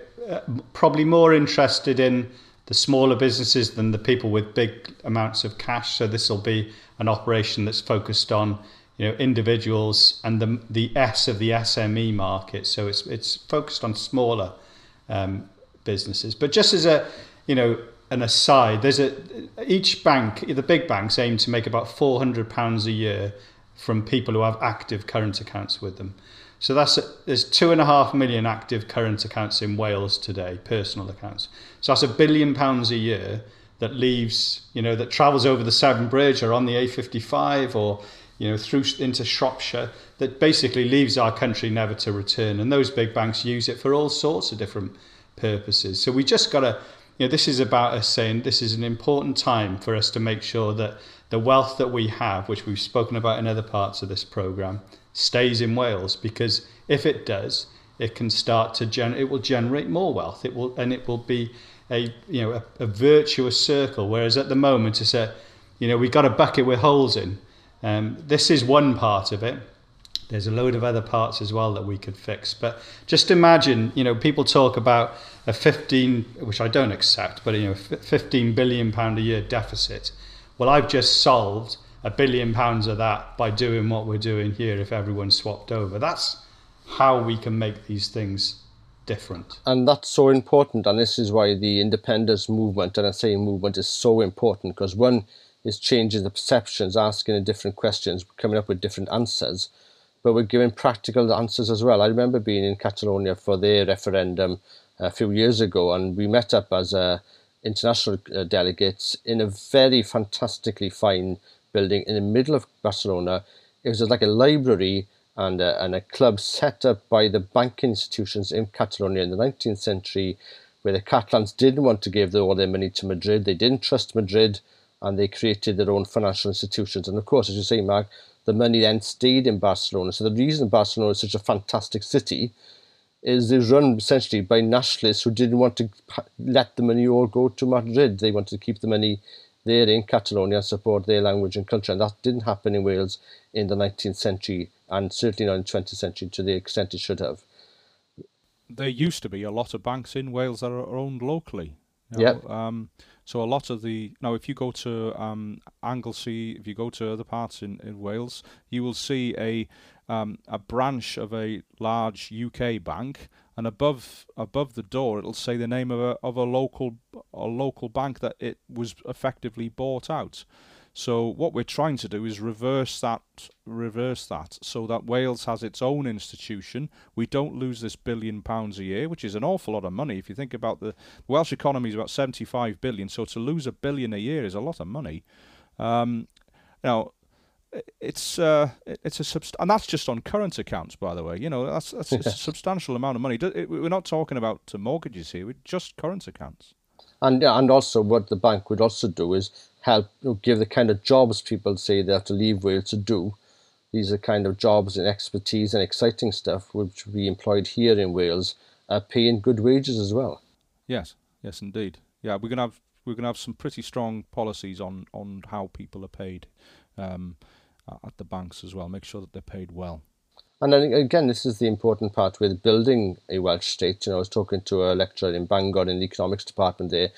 probably more interested in the smaller businesses than the people with big amounts of cash. So this will be an operation that's focused on, individuals and the S of the SME market. So it's focused on smaller businesses. But just as an aside, each bank, the big banks, aim to make about £400 a year from people who have active current accounts with them. So there's 2.5 million active current accounts in Wales today, personal accounts. So that's £1 billion a year that leaves, that travels over the Severn Bridge or on the A55 or, through into Shropshire, that basically leaves our country never to return. And those big banks use it for all sorts of different purposes. So we just got to, this is about us saying this is an important time for us to make sure that the wealth that we have, which we've spoken about in other parts of this programme, stays in Wales, because if it does, it can start to it will generate more wealth. It will be a virtuous circle. Whereas at the moment it's we've got a bucket with holes in. This is one part of it. There's a load of other parts as well that we could fix. But just imagine, you know, people talk about a 15, which I don't accept, but, you know, £15 billion a year deficit. Well, I've just solved £1 billion of that by doing what we're doing here if everyone swapped over. That's how we can make these things different. And that's so important. And this is why the independence movement, and I say movement, is so important, because one is changing the perceptions, asking different questions, coming up with different answers. But we're giving practical answers as well. I remember being in Catalonia for their referendum a few years ago, and we met up as international delegates in a very fantastically fine building in the middle of Barcelona. It was like a library and a club set up by the banking institutions in Catalonia in the 19th century, where the Catalans didn't want to give all their money to Madrid. They didn't trust Madrid, and they created their own financial institutions. And of course, as you say, Mark, the money then stayed in Barcelona. So the reason Barcelona is such a fantastic city is it's run essentially by nationalists who didn't want to let the money all go to Madrid. They wanted to keep the money there in Catalonia and support their language and culture. And that didn't happen in Wales in the 19th century, and certainly not in the 20th century to the extent it should have. There used to be a lot of banks in Wales that are owned locally. You know, so a lot of the, now if you go to Anglesey, if you go to other parts in Wales, you will see a branch of a large UK bank, and above the door it'll say the name of a local bank that it was effectively bought out. So what we're trying to do is reverse that, so that Wales has its own institution. We don't lose this £1 billion a year, which is an awful lot of money. If you think about the Welsh economy is about 75 billion, so to lose £1 billion a year is a lot of money. Now, it's a and that's just on current accounts, by the way. You know, that's it's a substantial amount of money. We're not talking about mortgages here; we're just current accounts. And also, what the bank would also do is help, you know, give the kind of jobs people say they have to leave Wales to do. These are kind of jobs and expertise and exciting stuff which we employed here in Wales, paying good wages as well. Yes, indeed. Yeah, we're gonna have some pretty strong policies on how people are paid at the banks as well. Make sure that they're paid well. And then, again, this is the important part with building a Welsh state. You know, I was talking to a lecturer in Bangor in the economics department there.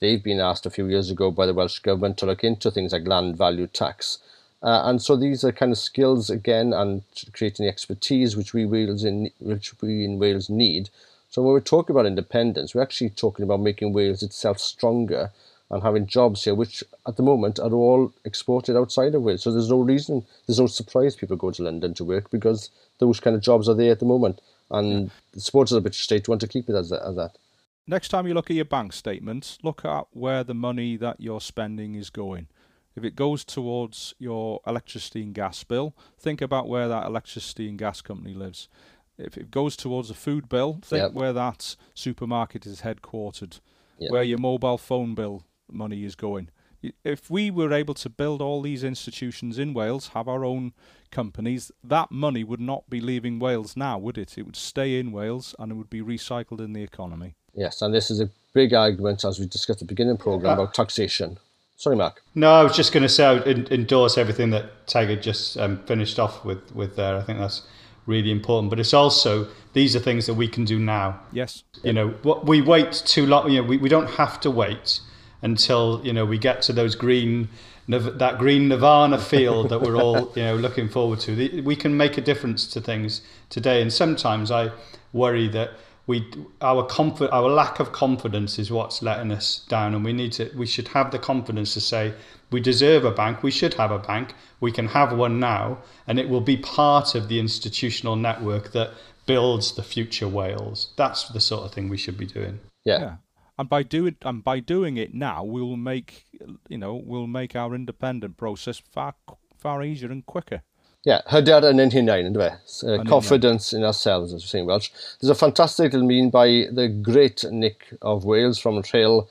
They've been asked a few years ago by the Welsh government to look into things like land value tax. And so these are kind of skills, again, and creating the expertise which we in Wales need. So when we're talking about independence, we're actually talking about making Wales itself stronger and having jobs here, which at the moment are all exported outside of Wales. So there's no reason, there's no surprise people go to London to work, because those kind of jobs are there at the moment. And the supporters of the British state want to keep it as that. Next time you look at your bank statements, look at where the money that you're spending is going. If it goes towards your electricity and gas bill, think about where that electricity and gas company lives. If it goes towards a food bill, think where that supermarket is headquartered, where your mobile phone bill money is going. If we were able to build all these institutions in Wales, have our own companies, that money would not be leaving Wales now, would it? It would stay in Wales and it would be recycled in the economy. Yes, and this is a big argument, as we discussed at the beginning of the programme, about taxation. Sorry, Mark. No, I was just going to say I would endorse everything that Tegid just finished off with there. I think that's really important. But it's also, these are things that we can do now. Yes. You know, what we wait too long. You know, we don't have to wait until, you know, we get to those green Nirvana field that we're all, you know, looking forward to. We can make a difference to things today. And sometimes I worry that our lack of confidence is what's letting us down, and we should have the confidence to say we deserve a bank, we should have a bank, we can have one now, and it will be part of the institutional network that builds the future Wales. That's the sort of thing we should be doing. Yeah. And by doing it now, we'll make our independent process far easier and quicker. Yeah, hyder yn ein hunain, yndyfe? Confidence in ourselves, as we say in Welsh. There's a fantastic little meme by the great Nick of Wales from Rhael,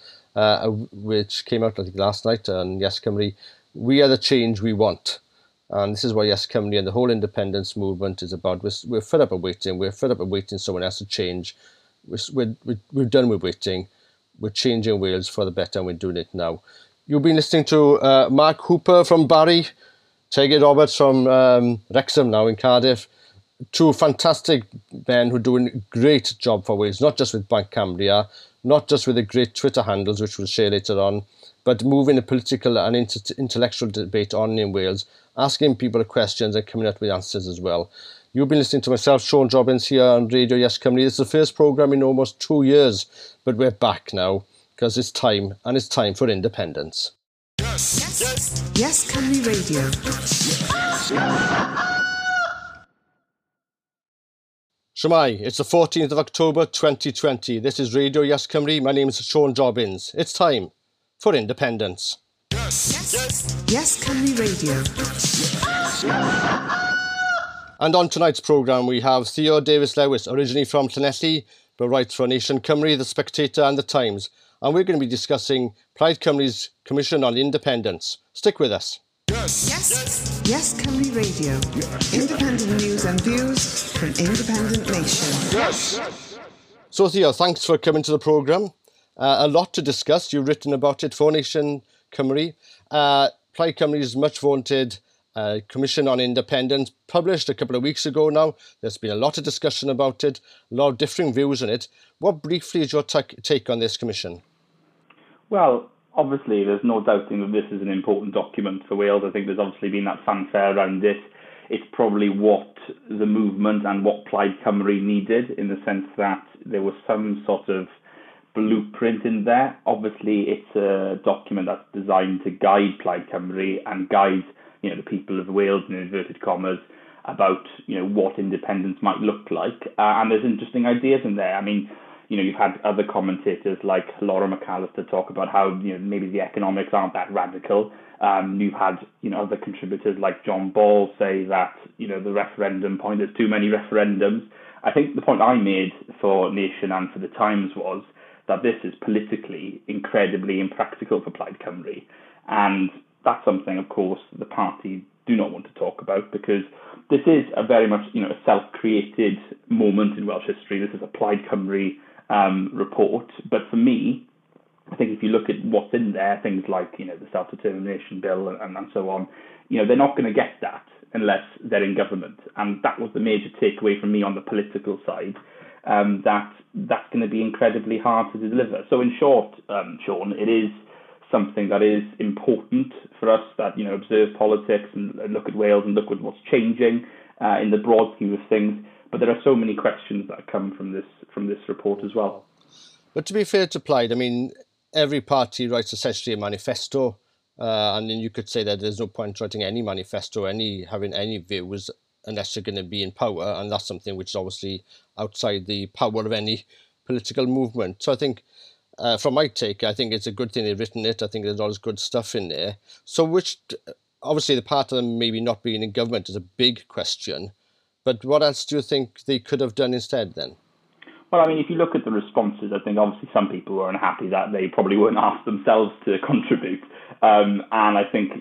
which came out, I think, last night on Yes Cymru. We are the change we want. And this is what Yes Cymru and the whole independence movement is about. We're fed up of waiting. We're fed up of waiting someone else to change. We're done with waiting. We're changing Wales for the better, and we're doing it now. You've been listening to Mark Hooper from Barry, Tegid Roberts from Wrexham, now in Cardiff, two fantastic men who are doing a great job for Wales, not just with Banc Cambria, not just with the great Twitter handles, which we'll share later on, but moving the political and intellectual debate on in Wales, asking people questions and coming up with answers as well. You've been listening to myself, Sion Jobbins, here on Radio Yes Cymru. It's the first programme in almost 2 years, but we're back now because it's time, and it's time for independence. Yes, yes, yes, Cymru Radio. Shemai, it's the 14th of October 2020. This is Radio Yes Cymru. My name is Sion Jobbins. It's time for independence. Yes, yes, yes, Cymru Radio. And on tonight's programme we have Theo Davis Lewis, originally from Llanelli, but writes for Nation Cymru, The Spectator and The Times. And we're going to be discussing Plaid Cymru's Commission on Independence. Stick with us. Yes, yes, yes, Cymru Radio. Independent news and views from independent nation. Yes. So Theo, thanks for coming to the programme. A lot to discuss. You've written about it for Nation Cymru. Plaid Cymru's much vaunted Commission on Independence, published a couple of weeks ago now. There's been a lot of discussion about it, a lot of differing views on it. What briefly is your take on this commission? Well, obviously there's no doubting that this is an important document for Wales. I think there's obviously been that fanfare around it. It's probably what the movement and what Plaid Cymru needed, in the sense that there was some sort of blueprint in there. Obviously it's a document that's designed to guide Plaid Cymru and guide the people of Wales, in inverted commas, about, what independence might look like. And there's interesting ideas in there. I mean, you've had other commentators like Laura McAllister talk about how, maybe the economics aren't that radical. You've had, other contributors like John Ball say that, the referendum point, there's too many referendums. I think the point I made for Nation and for The Times was that this is politically incredibly impractical for Plaid Cymru. And that's something, of course, the party do not want to talk about, because this is a very much, a self-created moment in Welsh history. This is a Plaid Cymru report. But for me, I think if you look at what's in there, things like, the self-determination bill and so on, they're not going to get that unless they're in government. And that was the major takeaway from me on the political side, that that's going to be incredibly hard to deliver. So in short, Sean, it is something that is important for us that, observe politics and look at Wales and look at what's changing in the broad scheme of things. But there are so many questions that come from this report as well. But to be fair to Plaid, I mean, every party writes essentially a manifesto, and then you could say that there's no point writing any manifesto, having any views, unless you're going to be in power, and that's something which is obviously outside the power of any political movement. So I think, from my take, I think it's a good thing they've written it. I think there's all this good stuff in there. So obviously the part of them maybe not being in government is a big question, but what else do you think they could have done instead then? Well, I mean, if you look at the responses, I think obviously some people were unhappy that they probably weren't asked themselves to contribute. And I think,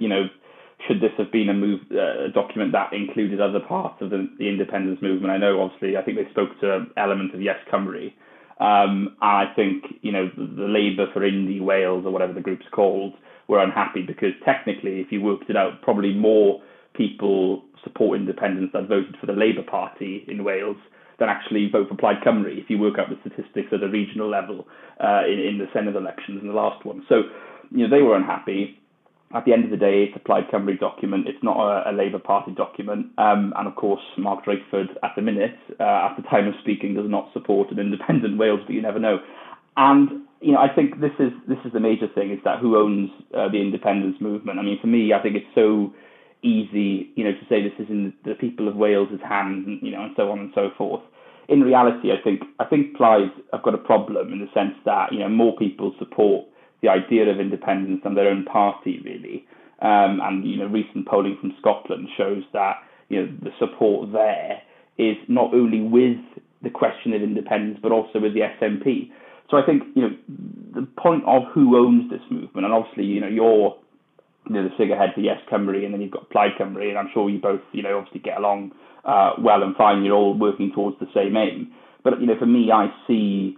should this have been a document that included other parts of the independence movement? I know, obviously, I think they spoke to an element of Yes Cymru. And I think, the Labour for Indie Wales, or whatever the group's called, were unhappy because technically, if you worked it out, probably more people support independence that voted for the Labour Party in Wales than actually vote for Plaid Cymru, if you work out the statistics at a regional level in the Senedd elections in the last one. So, they were unhappy. At the end of the day, it's a Plaid Cymru document. It's not a Labour Party document. And of course, Mark Drakeford, at the minute, at the time of speaking, does not support an independent Wales, but you never know. And, I think this is the major thing, is that who owns the independence movement? I mean, for me, I think it's so easy, to say this is in the people of Wales' hands, and, and so on and so forth. In reality, I think Plaid have got a problem in the sense that, more people support the idea of independence than their own party, really. And, recent polling from Scotland shows that, the support there is not only with the question of independence, but also with the SNP. So I think, the point of who owns this movement, and obviously, you're the figurehead for Yes Cymru, and then you've got Plaid Cymru, and I'm sure you both, obviously get along well and fine, you're all working towards the same aim. But, for me, I see,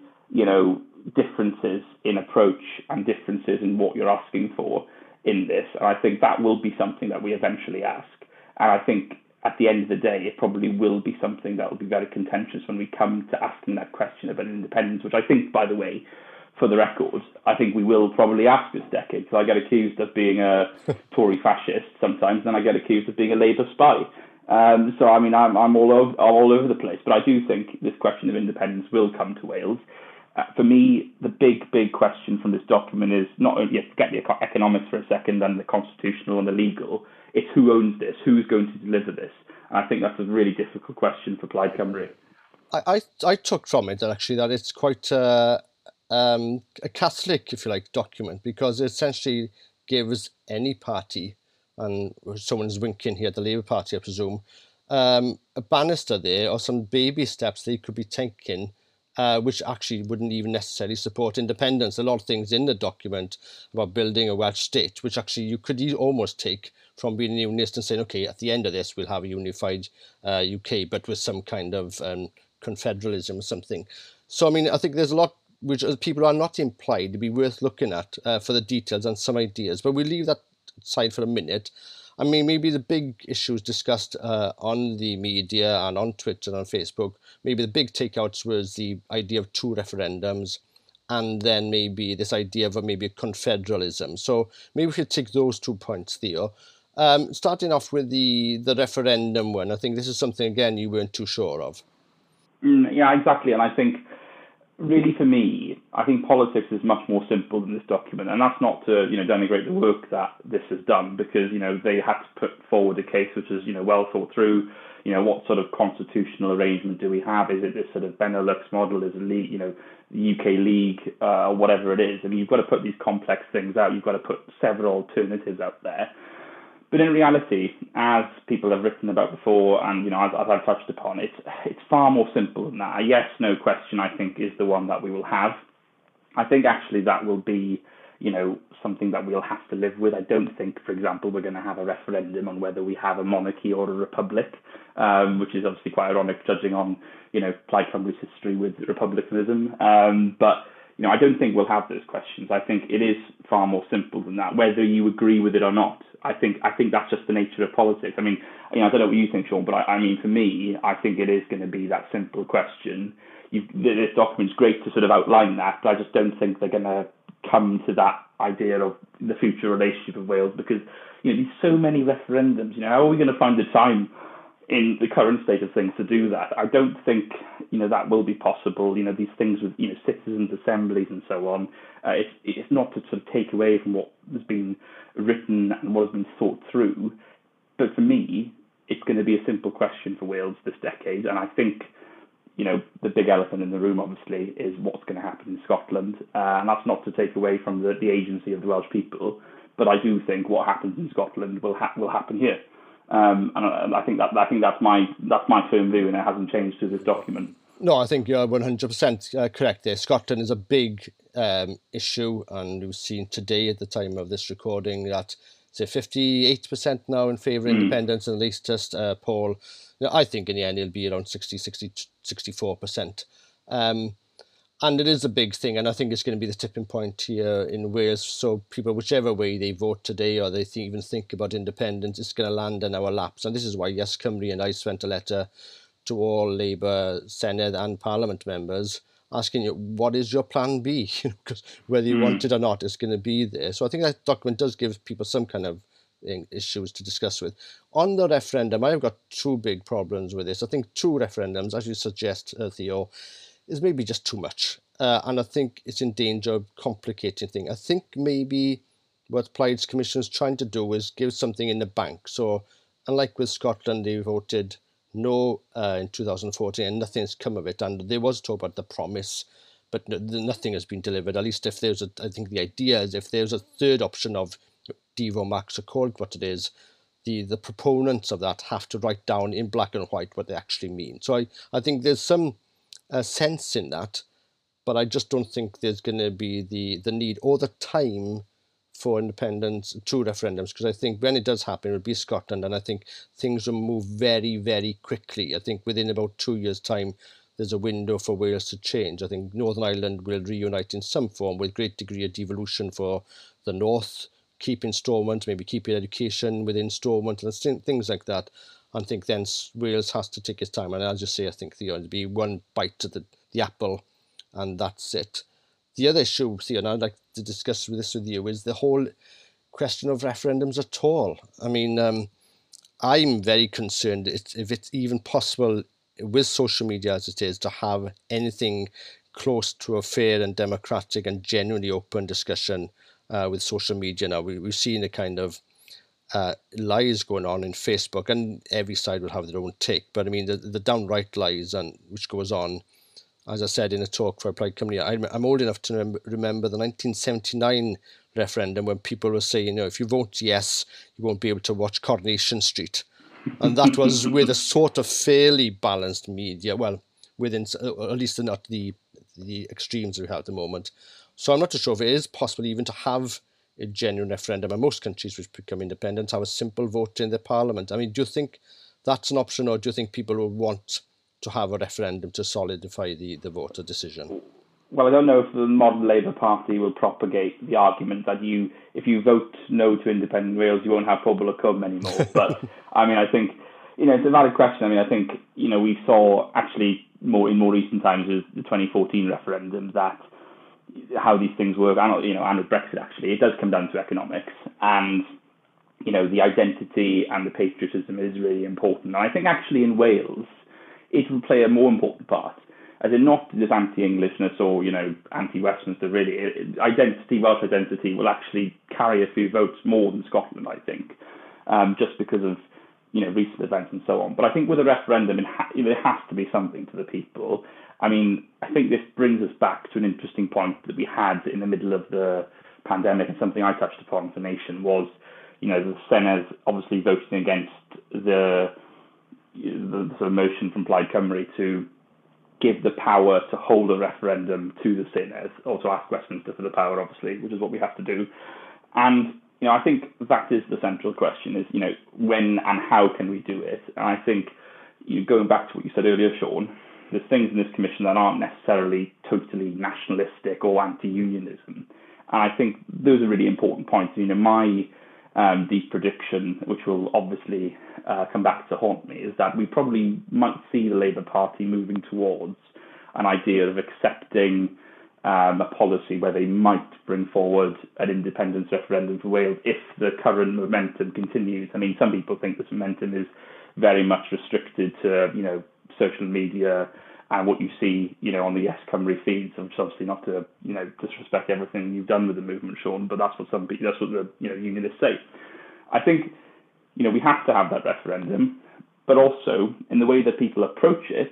differences in approach and differences in what you're asking for in this, and I think that will be something that we eventually ask. And I think at the end of the day, it probably will be something that will be very contentious when we come to asking that question about independence, which I think, by the way, for the record, I think we will probably ask this decade. So I get accused of being a Tory fascist sometimes, then I get accused of being a Labour spy. So, I mean, I'm all over the place. But I do think this question of independence will come to Wales. For me, the big question from this document is not only, forget the economics for a second and the constitutional and the legal, it's who owns this, who's going to deliver this. And I think that's a really difficult question for Plaid Cymru. I took from it actually that it's quite a Catholic, if you like, document, because it essentially gives any party, and someone's winking here at the Labour Party, I presume, a banister there or some baby steps they could be taking, which actually wouldn't even necessarily support independence. A lot of things in the document about building a Welsh state, which actually you could almost take from being a unionist and saying, OK, at the end of this, we'll have a unified UK, but with some kind of confederalism or something. So, I mean, I think there's a lot which people are not implied to be worth looking at for the details and some ideas, but we'll leave that aside for a minute. I mean, maybe the big issues discussed on the media and on Twitter and on Facebook, maybe the big takeouts was the idea of two referendums and then maybe this idea of maybe a confederalism. So maybe we should take those 2 points, Theo. Starting off with the referendum one, I think this is something, again, you weren't too sure of. Yeah, exactly. And I think, really for me, I think politics is much more simple than this document. And that's not to, denigrate the work that this has done, because, they had to put forward a case which is, well thought through. What sort of constitutional arrangement do we have? Is it this sort of Benelux model? Is it, UK League, whatever it is? I mean, you've got to put these complex things out. You've got to put several alternatives out there. But in reality, as people have written about before, and as I've touched upon, it's far more simple than that. A yes/no question, I think, is the one that we will have. I think actually that will be, something that we'll have to live with. I don't think, for example, we're going to have a referendum on whether we have a monarchy or a republic, which is obviously quite ironic, judging on Plaid Cymru's history with republicanism. But I don't think we'll have those questions. I think it is far more simple than that, whether you agree with it or not. I think that's just the nature of politics. I mean, I don't know what you think, Sean, but I mean, for me, I think it is going to be that simple question. This document's great to sort of outline that, but I just don't think they're going to come to that idea of the future relationship of Wales, because, there's so many referendums. How are we going to find the time in the current state of things to do that? I don't think, that will be possible. These things with, citizens' assemblies and so on, it's not to sort of take away from what has been written and what has been thought through. But for me, it's going to be a simple question for Wales this decade. And I think, the big elephant in the room, obviously, is what's going to happen in Scotland. And that's not to take away from the agency of the Welsh people. But I do think what happens in Scotland will happen here. And I think that's my firm view, and it hasn't changed through this document. No, I think you're 100% correct there. Scotland is a big issue, and we've seen today at the time of this recording that, say, 58% now in favour of independence in the latest poll. I think in the end it'll be around 64%. And it is a big thing, and I think it's going to be the tipping point here in Wales. So people, whichever way they vote today or they even think about independence, it's going to land in our laps. And this is why Yes Cymru and I sent a letter to all Labour, Senedd and Parliament members asking you, what is your plan B? Because whether you want it or not, it's going to be there. So I think that document does give people some kind of issues to discuss with. On the referendum, I've got two big problems with this. I think two referendums, as you suggest, Theo, is maybe just too much. And I think it's in danger of complicating things. I think maybe what Plaid's Commission is trying to do is give something in the bank. So unlike with Scotland, they voted no in 2014 and nothing's come of it. And there was talk about the promise, but nothing has been delivered. At least if there's I think the idea is if there's a third option of Devo Max, or called what it is, the proponents of that have to write down in black and white what they actually mean. So I think there's some sense in that, but I just don't think there's going to be the need or the time for independence, two referendums, because I think when it does happen, it'll be Scotland, and I think things will move very, very quickly. I think within about 2 years' time, there's a window for Wales to change. I think Northern Ireland will reunite in some form with great degree of devolution for the North, keeping Stormont, maybe keeping education within Stormont and things like that. I think then Wales has to take its time. And I'll just say, I think, Theo, it'll be one bite to the apple and that's it. The other issue, Theo, and I'd like to discuss this with you, is the whole question of referendums at all. I mean, I'm very concerned if it's even possible with social media as it is to have anything close to a fair and democratic and genuinely open discussion with social media now. We've seen the kind of lies going on in Facebook, and every side will have their own take. But I mean, the downright lies and which goes on, as I said in a talk for Plaid Cymru, I'm old enough to remember the 1979 referendum when people were saying, you know, if you vote yes, you won't be able to watch Coronation Street. And that was with a sort of fairly balanced media, well, within at least not the extremes we have at the moment. So I'm not too sure if it is possible even to have a genuine referendum. And most countries which become independent have a simple vote in their parliament. I mean, do you think that's an option, or do you think people will want to have a referendum to solidify the voter decision? Well, I don't know if the modern Labour Party will propagate the argument that if you vote no to independent Wales, you won't have Pobl y Cwm anymore. But I mean, I think, you know, it's a valid question. I mean, I think, you know, we saw actually more recent times with the 2014 referendum that how these things work, and, you know, and with Brexit, actually, it does come down to economics. And, you know, the identity and the patriotism is really important. And I think actually in Wales, it will play a more important part. As in not just anti-Englishness or, you know, anti-Western stuff, really. Identity, Welsh identity, will actually carry a few votes more than Scotland, I think, just because of, you know, recent events and so on. But I think with a referendum, it has to be something to the people. I mean, I think this brings us back to an interesting point that we had in the middle of the pandemic, and something I touched upon for Nation was, you know, the Senedd obviously voting against the sort of motion from Plaid Cymru to give the power to hold a referendum to the Senedd, or to ask Westminster for the power, obviously, which is what we have to do. And, you know, I think that is the central question is, you know, when and how can we do it? And I think, you know, going back to what you said earlier, Sean, there's things in this commission that aren't necessarily totally nationalistic or anti-unionism. And I think those are really important points. You know, my deep prediction, which will obviously come back to haunt me, is that we probably might see the Labour Party moving towards an idea of accepting a policy where they might bring forward an independence referendum for Wales if the current momentum continues. I mean, some people think this momentum is very much restricted to, you know, social media and what you see, you know, on the Yes Cymru feeds, which is obviously not to, you know, disrespect everything you've done with the movement, Sean, but that's what the, you know, unionists say. I think, you know, we have to have that referendum, but also in the way that people approach it,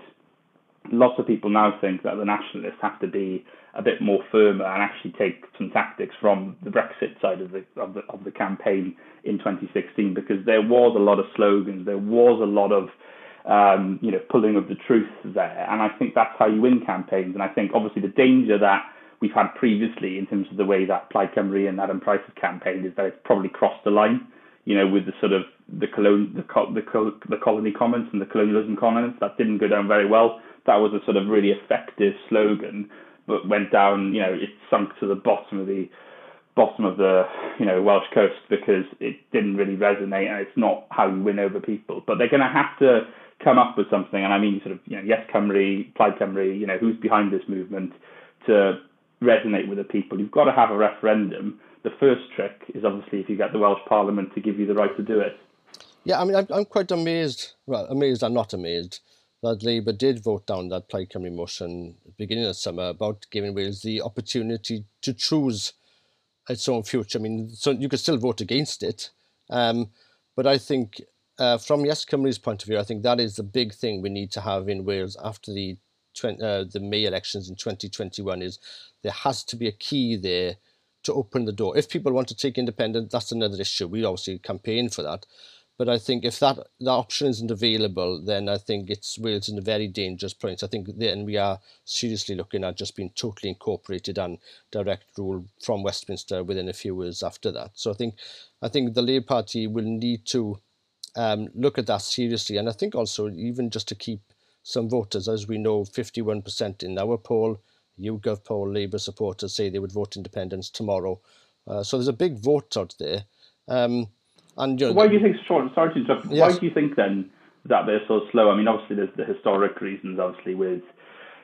lots of people now think that the nationalists have to be a bit more firmer and actually take some tactics from the Brexit side of the campaign in 2016, because there was a lot of slogans, there was a lot of you know, pulling of the truth there. And I think that's how you win campaigns. And I think obviously the danger that we've had previously in terms of the way that Plaid Cymru and Adam Price have campaigned is that it's probably crossed the line, you know, with the sort of the colony comments and the colonialism comments that didn't go down very well. That was a sort of really effective slogan, but went down, you know, it sunk to the bottom of the you know, Welsh coast because it didn't really resonate, and it's not how you win over people. But they're going to have to come up with something, and I mean sort of, you know, Yes Cymru, Plaid Cymru, you know, who's behind this movement to resonate with the people. You've got to have a referendum. The first trick is obviously if you get the Welsh Parliament to give you the right to do it. Yeah, I mean, I'm quite amazed, well, amazed and not amazed, that Labour did vote down that Plaid Cymru motion at the beginning of summer about giving Wales the opportunity to choose its own future. I mean, so you could still vote against it. But I think from Yes Cymru's point of view, I think that is the big thing we need to have in Wales after the May elections in 2021 is there has to be a key there to open the door. If people want to take independent, that's another issue. We obviously campaign for that. But I think if that option isn't available, then I think it's Wales in a very dangerous place. I think then we are seriously looking at just being totally incorporated and direct rule from Westminster within a few years after that. So I think the Labour Party will need to look at that seriously. And I think also even just to keep some voters, as we know, 51% in our poll, YouGov poll, Labour supporters say they would vote independence tomorrow. So there's a big vote out there. And, you know, why do you think, Sean, sorry to interrupt, yes. Why do you think then that they're so slow. I mean, obviously, there's the historic reasons, obviously, with,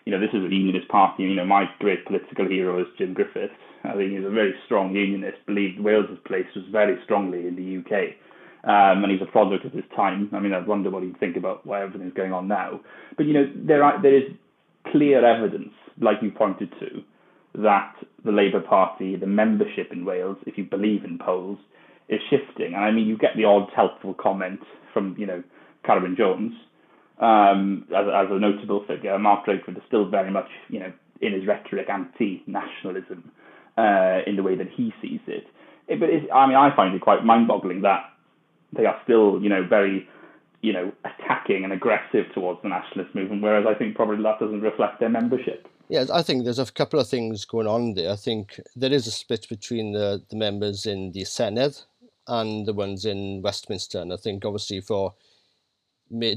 you know, this is a unionist party. You know, my great political hero is Jim Griffith. I think he's a very strong unionist, believed Wales's place was very strongly in the UK. And he's a product of his time. I mean, I wonder what he'd think about why everything's going on now. But, you know, there is clear evidence, like you pointed to, that the Labour Party, the membership in Wales, if you believe in polls, is shifting. And I mean, you get the odd helpful comment from, you know, Carwyn Jones as a notable figure. Mark Drakeford is still very much, you know, in his rhetoric, anti-nationalism in the way that he sees it. I find it quite mind-boggling that they are still, you know, very, you know, attacking and aggressive towards the nationalist movement, whereas I think probably that doesn't reflect their membership. Yes, I think there's a couple of things going on there. I think there is a split between the members in the Senedd and the ones in Westminster. And I think obviously for,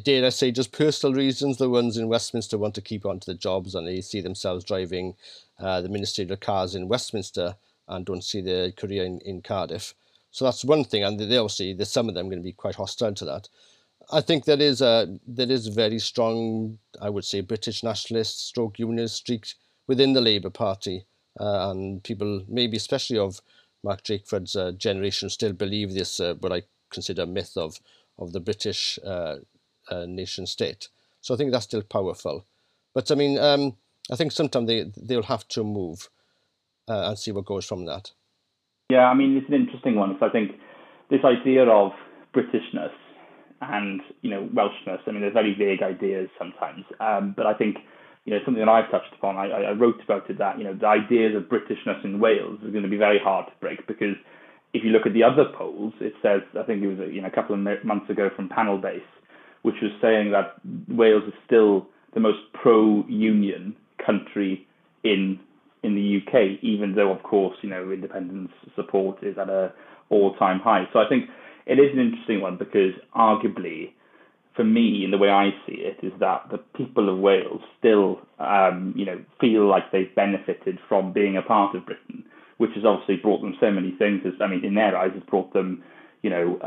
dare I say, just personal reasons, the ones in Westminster want to keep on to their jobs and they see themselves driving the ministerial cars in Westminster and don't see their career in Cardiff. So that's one thing. And they obviously, there's some of them going to be quite hostile to that. I think there is a very strong, I would say, British nationalist stroke unionist streak within the Labour Party, and people, maybe especially of Mark Drakeford's generation, still believe this what I consider myth of the British nation state. So I think that's still powerful. But I mean, I think sometimes they'll have to move and see what goes from that. Yeah, I mean, it's an interesting one. So I think this idea of Britishness and, you know, Welshness, I mean, they're very vague ideas sometimes. But I think, you know, something that I've touched upon, I wrote about it, that, you know, the ideas of Britishness in Wales is going to be very hard to break, because if you look at the other polls, it says, I think it was, you know, a couple of months ago from Panel Base, which was saying that Wales is still the most pro-union country in the UK, even though, of course, you know, independence support is at an all-time high. So I think it is an interesting one, because arguably, for me, in the way I see it, is that the people of Wales still, you know, feel like they've benefited from being a part of Britain, which has obviously brought them so many things. I mean, in their eyes, it's brought them, you know,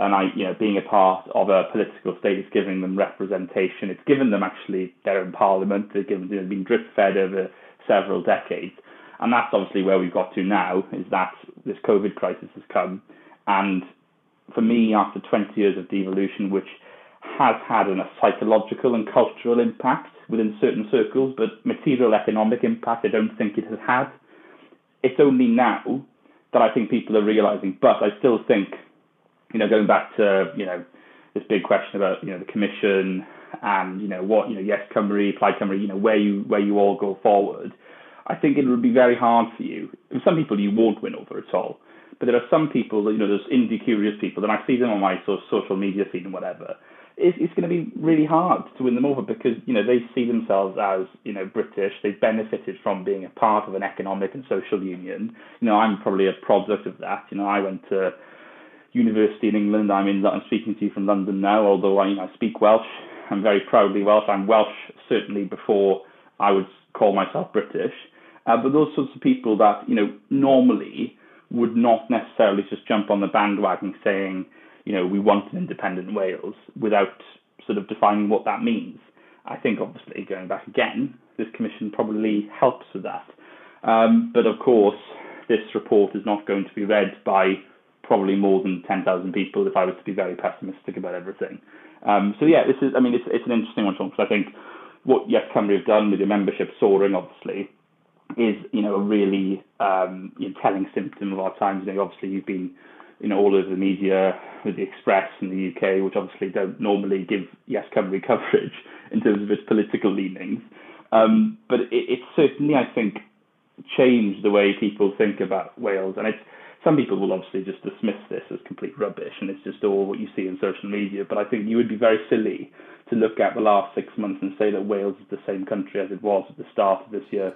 being a part of a political state, it's giving them representation. It's given them actually their own parliament. They've been drip-fed over several decades, and that's obviously where we've got to now. Is that this COVID crisis has come, and for me, after 20 years of devolution, which has had a psychological and cultural impact within certain circles, but material economic impact, I don't think it has had. It's only now that I think people are realising. But I still think, you know, going back to, you know, this big question about, you know, the Commission and, you know, what, you know, Yes Cymru, Plaid Cymru, you know, where you all go forward, I think it would be very hard for you. Some people you won't win over at all. But there are some people, you know, those indie curious people, and I see them on my sort of social media feed and whatever. It's going to be really hard to win them over, because, you know, they see themselves as, you know, British. They've benefited from being a part of an economic and social union. You know, I'm probably a product of that. You know, I went to university in England. I'm speaking to you from London now, although I speak Welsh. I'm very proudly Welsh. I'm Welsh certainly before I would call myself British. But those sorts of people that, you know, normally would not necessarily just jump on the bandwagon saying, you know, we want an independent Wales without sort of defining what that means. I think, obviously, going back again, this commission probably helps with that. But of course, this report is not going to be read by probably more than 10,000 people, if I was to be very pessimistic about everything. So yeah, this is, I mean, it's an interesting one, Sean, because I think what Yes Cymru have done with your membership soaring, obviously, is, you know, a really telling symptom of our times. You know, obviously, you've been, you know, all over the media with the Express in the UK, which obviously don't normally give Yes Cymru coverage in terms of its political leanings. But it certainly, I think, changed the way people think about Wales. And it's, some people will obviously just dismiss this as complete rubbish, and it's just all what you see in social media. But I think you would be very silly to look at the last 6 months and say that Wales is the same country as it was at the start of this year.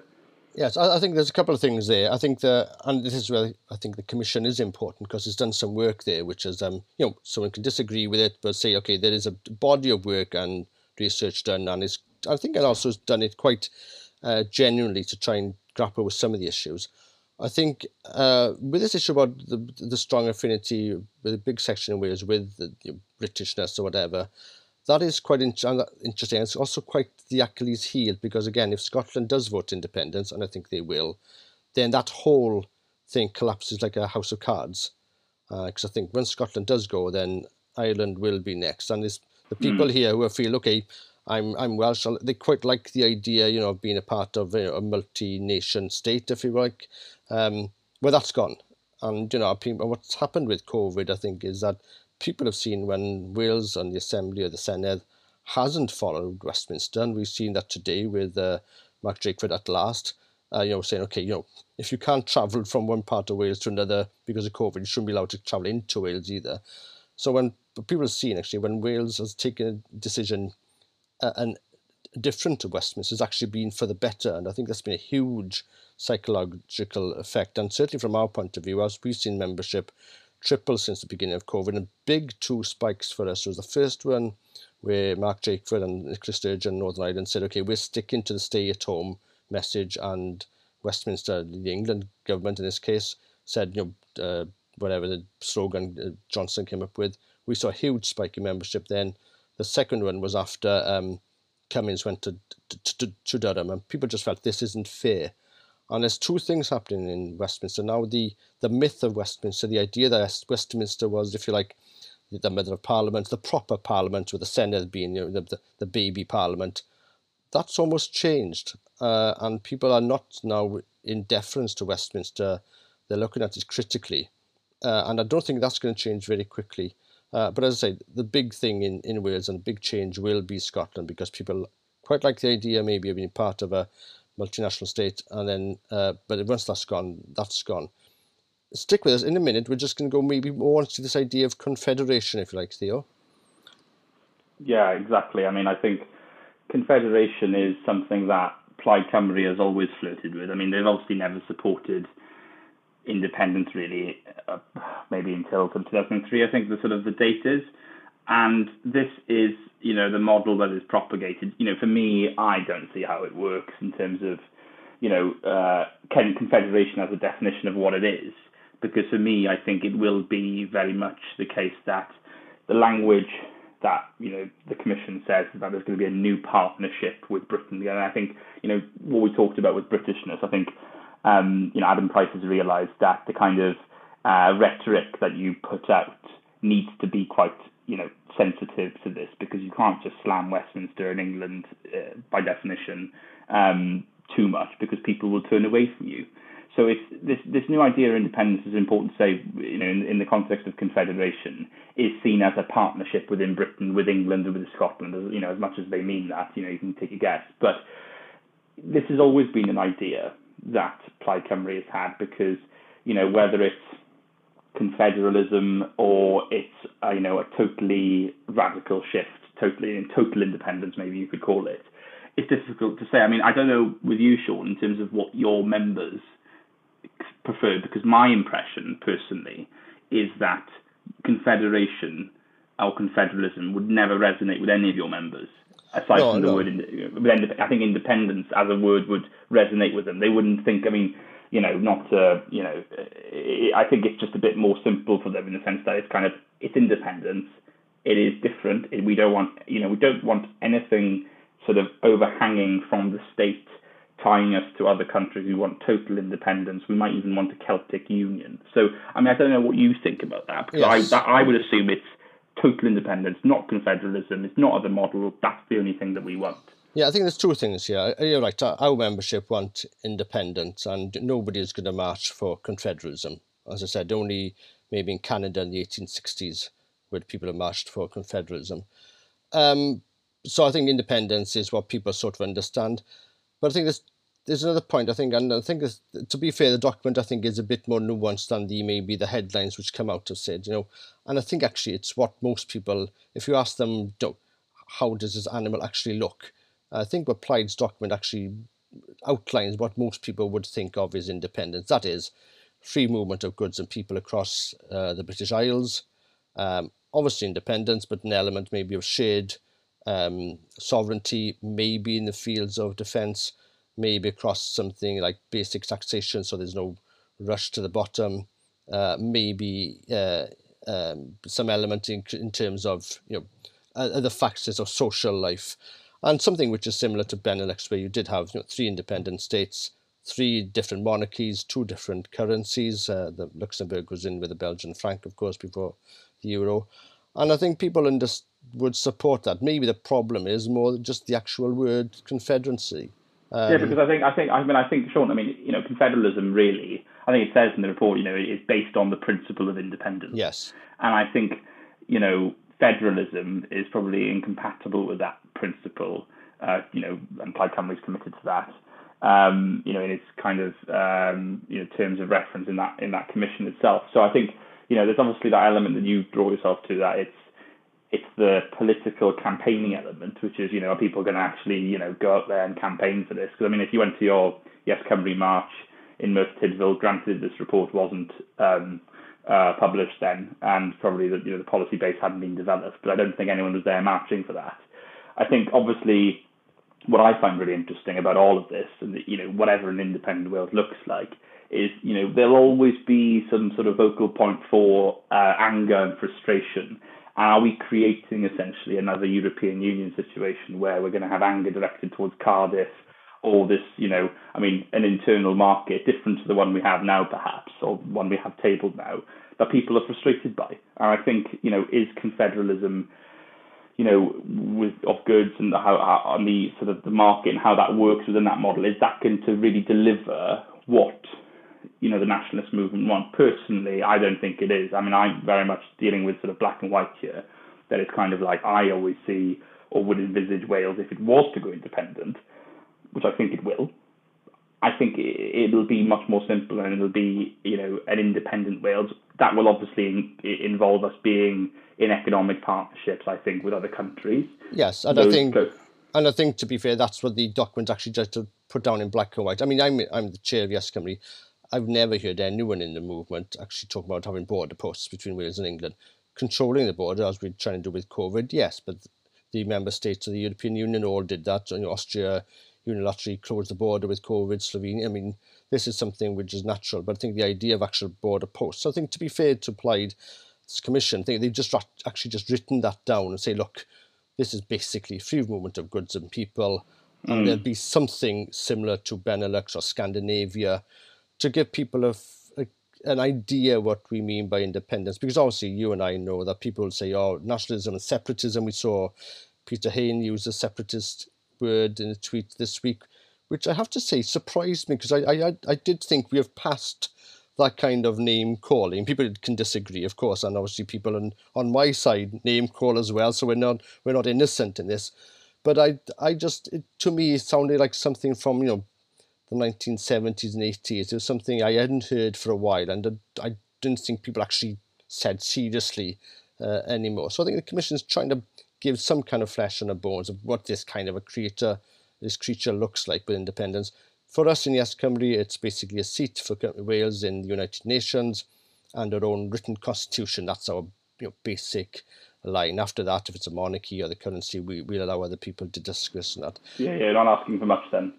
Yes, I think there's a couple of things there. I think and this is where I think the Commission is important, because it's done some work there, which is, you know, someone can disagree with it, but say, okay, there is a body of work and research done, and it's, I think it also has done it quite genuinely to try and grapple with some of the issues. I think with this issue about the strong affinity with a big section of Wales with the Britishness or whatever, that is quite interesting. It's also quite the Achilles heel, because again, if Scotland does vote independence, and I think they will, then that whole thing collapses like a house of cards. Because I think when Scotland does go, then Ireland will be next. And it's the people here who feel, okay, I'm Welsh. They quite like the idea, you know, of being a part of a multi-nation state, if you like. Well, that's gone. And, you know, people, what's happened with COVID, I think, is that people have seen when Wales and the Assembly or the Senedd hasn't followed Westminster, and we've seen that today with Mark Drakeford at last, you know, saying, okay, you know, if you can't travel from one part of Wales to another because of COVID, you shouldn't be allowed to travel into Wales either. So when people have seen, actually, when Wales has taken a decision and different to Westminster, has actually been for the better. And I think that's been a huge psychological effect. And certainly from our point of view, as we've seen membership triple since the beginning of COVID, and big two spikes for us was the first one where Mark Drakeford and Nicola Sturgeon, Northern Ireland, said, OK, we're sticking to the stay-at-home message, and Westminster, the England government in this case, said, you know, whatever the slogan Johnson came up with. We saw a huge spike in membership then. The second one was after Cummins went to Durham, and people just felt this isn't fair. And there's two things happening in Westminster now. The myth of Westminster, the idea that Westminster was, if you like, the mother of Parliament, the proper Parliament, with the Senedd being, you know, the baby Parliament, that's almost changed. And people are not now, in deference to Westminster, they're looking at it critically. And I don't think that's going to change very quickly. But as I say, the big thing in Wales and the big change will be Scotland, because people quite like the idea maybe of being part of a multinational state, and then but once that's gone, that's gone. Stick with us. In a minute, we're just going to go maybe more into this idea of confederation, if you like, Theo. Yeah, exactly. I mean, I think confederation is something that Plaid Cymru has always flirted with. I mean, they've obviously never supported independence, really, maybe until 2003, I think, the sort of the date is. And this is, you know, the model that is propagated. You know, for me, I don't see how it works in terms of, you know, confederation as a definition of what it is. Because for me, I think it will be very much the case that the language that, you know, the Commission says that there's going to be a new partnership with Britain. And I think, you know, what we talked about with Britishness, I think, you know, Adam Price has realised that the kind of rhetoric that you put out needs to be quite, you know, sensitive to this, because you can't just slam Westminster and England by definition too much, because people will turn away from you. So it's this new idea of independence is important to say, you know, in the context of confederation, is seen as a partnership within Britain, with England and with Scotland, as, you know, as much as they mean that, you know, you can take a guess. But this has always been an idea that Plaid Cymru has had, because, you know, whether it's confederalism or it's, you know, a totally radical shift, total independence, maybe you could call it, it's difficult to say. I mean, I don't know with you, Sean, in terms of what your members prefer, because my impression personally is that confederation or confederalism would never resonate with any of your members. Aside from the word, I think independence as a word would resonate with them. They wouldn't think, I mean, you know, not, you know, I think it's just a bit more simple for them, in the sense that it's kind of, it's independence, it is different. We don't want, you know, we don't want anything sort of overhanging from the state tying us to other countries. We want total independence. We might even want a Celtic union. So, I mean, I don't know what you think about that, because yes. I would assume it's total independence, not confederalism. It's not the model. That's the only thing that we want. Yeah, I think there's two things here. You're right. Our membership want independence, and nobody is going to march for confederalism. As I said, only maybe in Canada in the 1860s would people have marched for confederalism. So I think independence is what people sort of understand. But I think there's another point, I think, and I think, to be fair, the document, I think, is a bit more nuanced than maybe the headlines which come out have said, you know. And I think actually it's what most people, if you ask them, how does this animal actually look? I think what Plaid's document actually outlines what most people would think of as independence. That is, free movement of goods and people across the British Isles. Obviously independence, but an element maybe of shared sovereignty, maybe in the fields of defence, maybe across something like basic taxation, so there's no rush to the bottom, maybe some element in terms of, you know, the factors of social life. And something which is similar to Benelux, where you did have, you know, 3 independent states, 3 different monarchies, 2 different currencies. The Luxembourg was in with the Belgian franc, of course, before the euro. And I think people would support that. Maybe the problem is more just the actual word confederacy. Yeah, because I think, Sean, you know, confederalism really, I think it says in the report, you know, is based on the principle of independence. Yes. And I think, you know, federalism is probably incompatible with that principle, you know, and Plaid Cymru is committed to that, you know, in its kind of, you know, terms of reference in that commission itself. So I think, you know, there's obviously that element that you draw yourself to, that it's the political campaigning element, which is, you know, are people going to actually, you know, go out there and campaign for this? Because, I mean, if you went to your Yes Cymru march in Merthyr Tydfil, granted this report wasn't published then, and probably the, you know, the policy base hadn't been developed, but I don't think anyone was there marching for that. I think, obviously, what I find really interesting about all of this, and, you know, whatever an independent world looks like, is, you know, there'll always be some sort of vocal point for anger and frustration. Are we creating essentially another European Union situation where we're going to have anger directed towards Cardiff, or this, you know, I mean, an internal market different to the one we have now, perhaps, or one we have tabled now, that people are frustrated by? And I think, you know, is confederalism, you know, with of goods and how on the sort of the market and how that works within that model, is that going to really deliver what, you know, the nationalist movement want? Personally, I don't think it is. I mean, I'm very much dealing with sort of black and white here, that it's kind of like I always see or would envisage Wales if it was to go independent, which I think it will. I think it'll be much more simple, and it'll be, you know, an independent Wales. That will obviously involve us being in economic partnerships, I think, with other countries. Yes, and I think to be fair, that's what the document actually tried to put down in black and white. I mean, I'm the chair of Yes Cymru. I've never heard anyone in the movement actually talk about having border posts between Wales and England. Controlling the border, as we're trying to do with COVID, yes, but the member states of the European Union all did that. And Austria unilaterally closed the border with COVID, Slovenia. I mean, this is something which is natural, but I think the idea of actual border posts, I think, to be fair to Plaid's commission, I think they've just actually just written that down and say, look, this is basically free movement of goods and people, and there'll be something similar to Benelux or Scandinavia, to give people an idea what we mean by independence. Because obviously you and I know that people say, oh, nationalism and separatism. We saw Peter Hain use the separatist word in a tweet this week, which I have to say surprised me, because I did think we have passed that kind of name-calling. People can disagree, of course, and obviously people on my side name-call as well, so we're not innocent in this. But I just, to me, it sounded like something from, you know, the 1970s and 80s. It was something I hadn't heard for a while, and I didn't think people actually said seriously anymore. So I think the Commission's trying to give some kind of flesh on the bones of what this kind of a creature looks like with independence. For us in Yes Cymru, it's basically a seat for Wales in the United Nations and our own written constitution. That's our, you know, basic line. After that, if it's a monarchy or the currency, we'll allow other people to discuss that. Yeah, not asking for much then.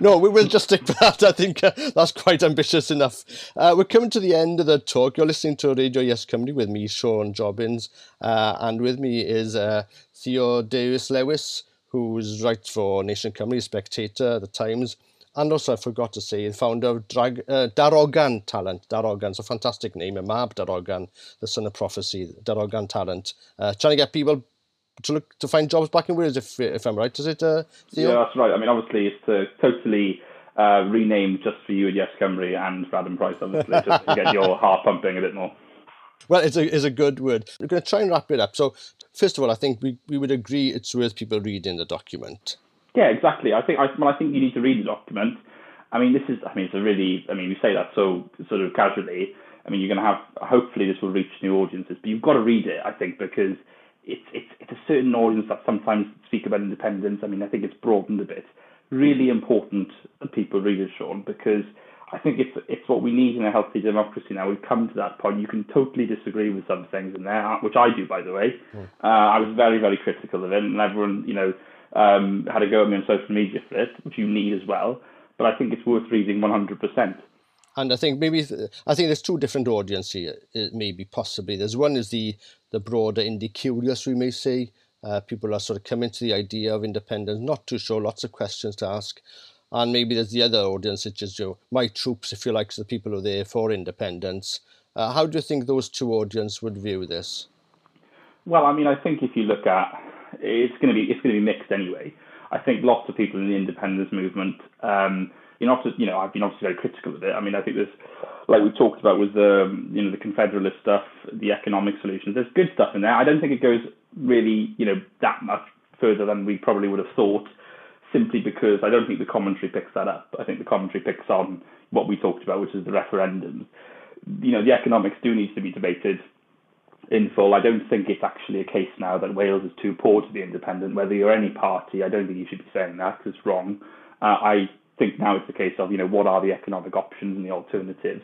No, we will just stick to that. I think that's quite ambitious enough. We're coming to the end of the talk. You're listening to Radio Yes Cymru with me, Sion Jobbins, and with me is Theo Davis Lewis, who's writes for Nation Cymru, Spectator, The Times, and also I forgot to say, the founder of Darogan Talent. Darogan's a fantastic name, Mab Darogan, the son of prophecy, Darogan Talent. Trying to get people to find jobs back in Wales, if I'm right, is it, Theo? Yeah, that's right. I mean, obviously, it's totally renamed just for you at Yes Cymru and for Adam Price, obviously, just to get your heart pumping a bit more. Well, it's a good word. We're going to try and wrap it up. So, first of all, I think we would agree it's worth people reading the document. Yeah, exactly. I think you need to read the document. I mean, we say that so sort of casually. I mean, you're going to have, hopefully this will reach new audiences, but you've got to read it, I think, because it's a certain audience that sometimes speak about independence. I mean, I think it's broadened a bit. Really important that people read it, Sean, because I think it's what we need in a healthy democracy now. We've come to that point. You can totally disagree with some things in there, which I do, by the way. I was very, very critical of it, and everyone, you know, had a go at me on social media for it, which you need as well. But I think it's worth reading 100%. And I think maybe there's two different audiences here. Maybe possibly there's one is the broader indie curious, we may say. People are sort of coming to the idea of independence, not too sure, lots of questions to ask. And maybe there's the other audience, which is my troops, if you like, so the people who are there for independence. How do you think those two audiences would view this? Well, I mean, I think if you look at it's going to be mixed anyway. I think lots of people in the independence movement, I've been obviously very critical of it. I mean, I think there's, like we talked about, was the confederalist stuff, the economic solutions. There's good stuff in there. I don't think it goes really, that much further than we probably would have thought, simply because I don't think the commentary picks that up. I think the commentary picks on what we talked about, which is the referendums. The economics do need to be debated in full. I don't think it's actually a case now that Wales is too poor to be independent, whether you're any party. I don't think you should be saying that, because it's wrong. I think now it's a case of, what are the economic options and the alternatives?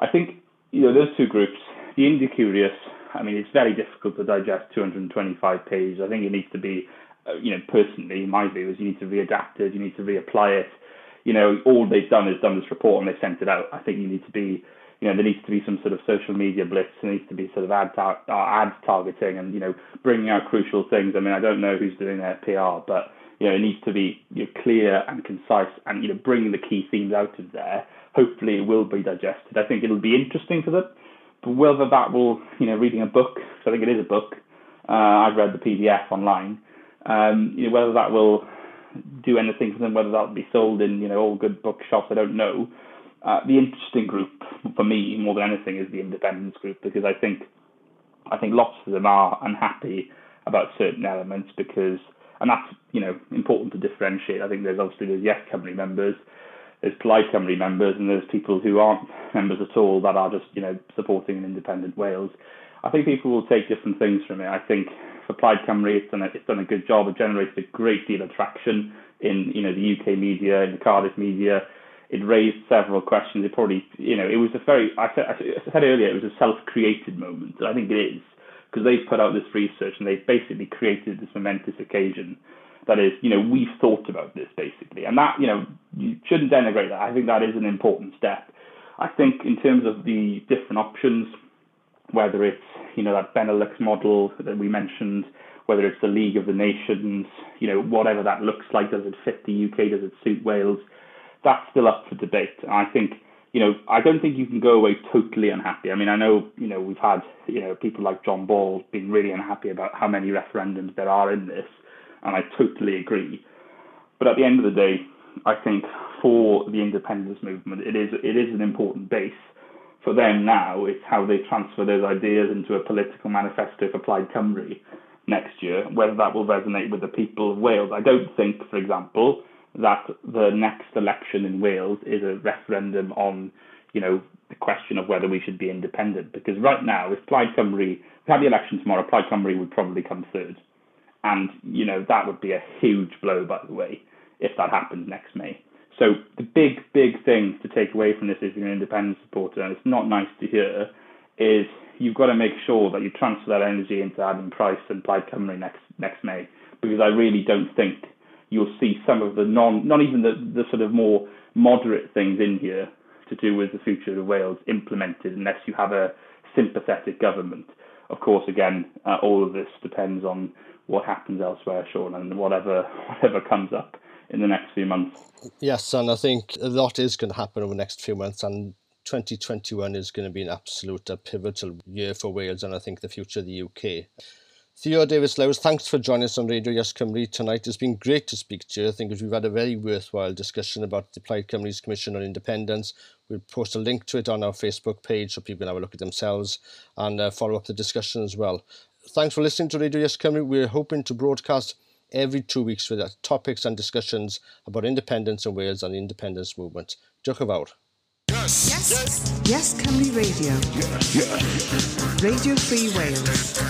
I think, those two groups, the indie curious, I mean, it's very difficult to digest 225 pages. I think it needs to be, personally, my view is you need to readapt it, you need to reapply it. All they've done is done this report and they've sent it out. I think you need to be, there needs to be some sort of social media blitz. There needs to be sort of ad targeting and, bringing out crucial things. I mean, I don't know who's doing their PR, but, it needs to be clear and concise and, bringing the key themes out of there. Hopefully it will be digested. I think it'll be interesting for them. But whether that will, reading a book, because I think it is a book, I've read the PDF online, whether that will do anything for them, whether that will be sold in, all good bookshops, I don't know. The interesting group for me, more than anything, is the independence group, because I think lots of them are unhappy about certain elements because, and that's, important to differentiate. I think there's Yes Cymru members, there's Plaid Cymru members, and there's people who aren't members at all that are just, supporting an independent Wales. I think people will take different things from it. I think for Plaid Cymru, it's done a good job. It generated a great deal of traction in, the UK media, in the Cardiff media. It raised several questions. It probably, it was a very, I said earlier, it was a self-created moment. I think it is, because they've put out this research and they've basically created this momentous occasion that is, we've thought about this basically. And that, you shouldn't denigrate that. I think that is an important step. I think in terms of the different options, whether it's, that Benelux model that we mentioned, whether it's the League of the Nations, whatever that looks like, does it fit the UK, does it suit Wales? That's still up for debate. And I think, I don't think you can go away totally unhappy. I mean, I know, we've had, people like John Ball being really unhappy about how many referendums there are in this. And I totally agree. But at the end of the day, I think for the independence movement, it is an important base. For them now, it's how they transfer those ideas into a political manifesto for Plaid Cymru next year. Whether that will resonate with the people of Wales, I don't think, for example, that the next election in Wales is a referendum on, the question of whether we should be independent. Because right now, if Plaid Cymru, if we had the election tomorrow, Plaid Cymru would probably come third. And, that would be a huge blow, by the way, if that happens next May. So the big, big thing to take away from this, if you're an independent supporter, and it's not nice to hear, is you've got to make sure that you transfer that energy into Adam Price and Plaid Cymru next May. Because I really don't think you'll see some of the not even the sort of more moderate things in here to do with the future of Wales implemented unless you have a sympathetic government. Of course, again, all of this depends on what happens elsewhere, Sean, and whatever comes up in the next few months. Yes, and I think a lot is going to happen over the next few months, and 2021 is going to be an absolute pivotal year for Wales, and I think the future of the UK. Theo Davis Lewis, thanks for joining us on Radio Yes Cymru tonight. It's been great to speak to you. I think we've had a very worthwhile discussion about the Plaid Cymru's Commission on Independence. We'll post a link to it on our Facebook page so people can have a look at themselves and follow up the discussion as well. Thanks for listening to Radio Yes Cymru. We're hoping to broadcast every 2 weeks with topics and discussions about independence in Wales and the independence movement. Diolch yn fawr. Yes. Yes. Yes. Yes Cymru Radio. Yes. Yes. Radio Free Wales.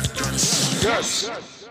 Yes. Yes.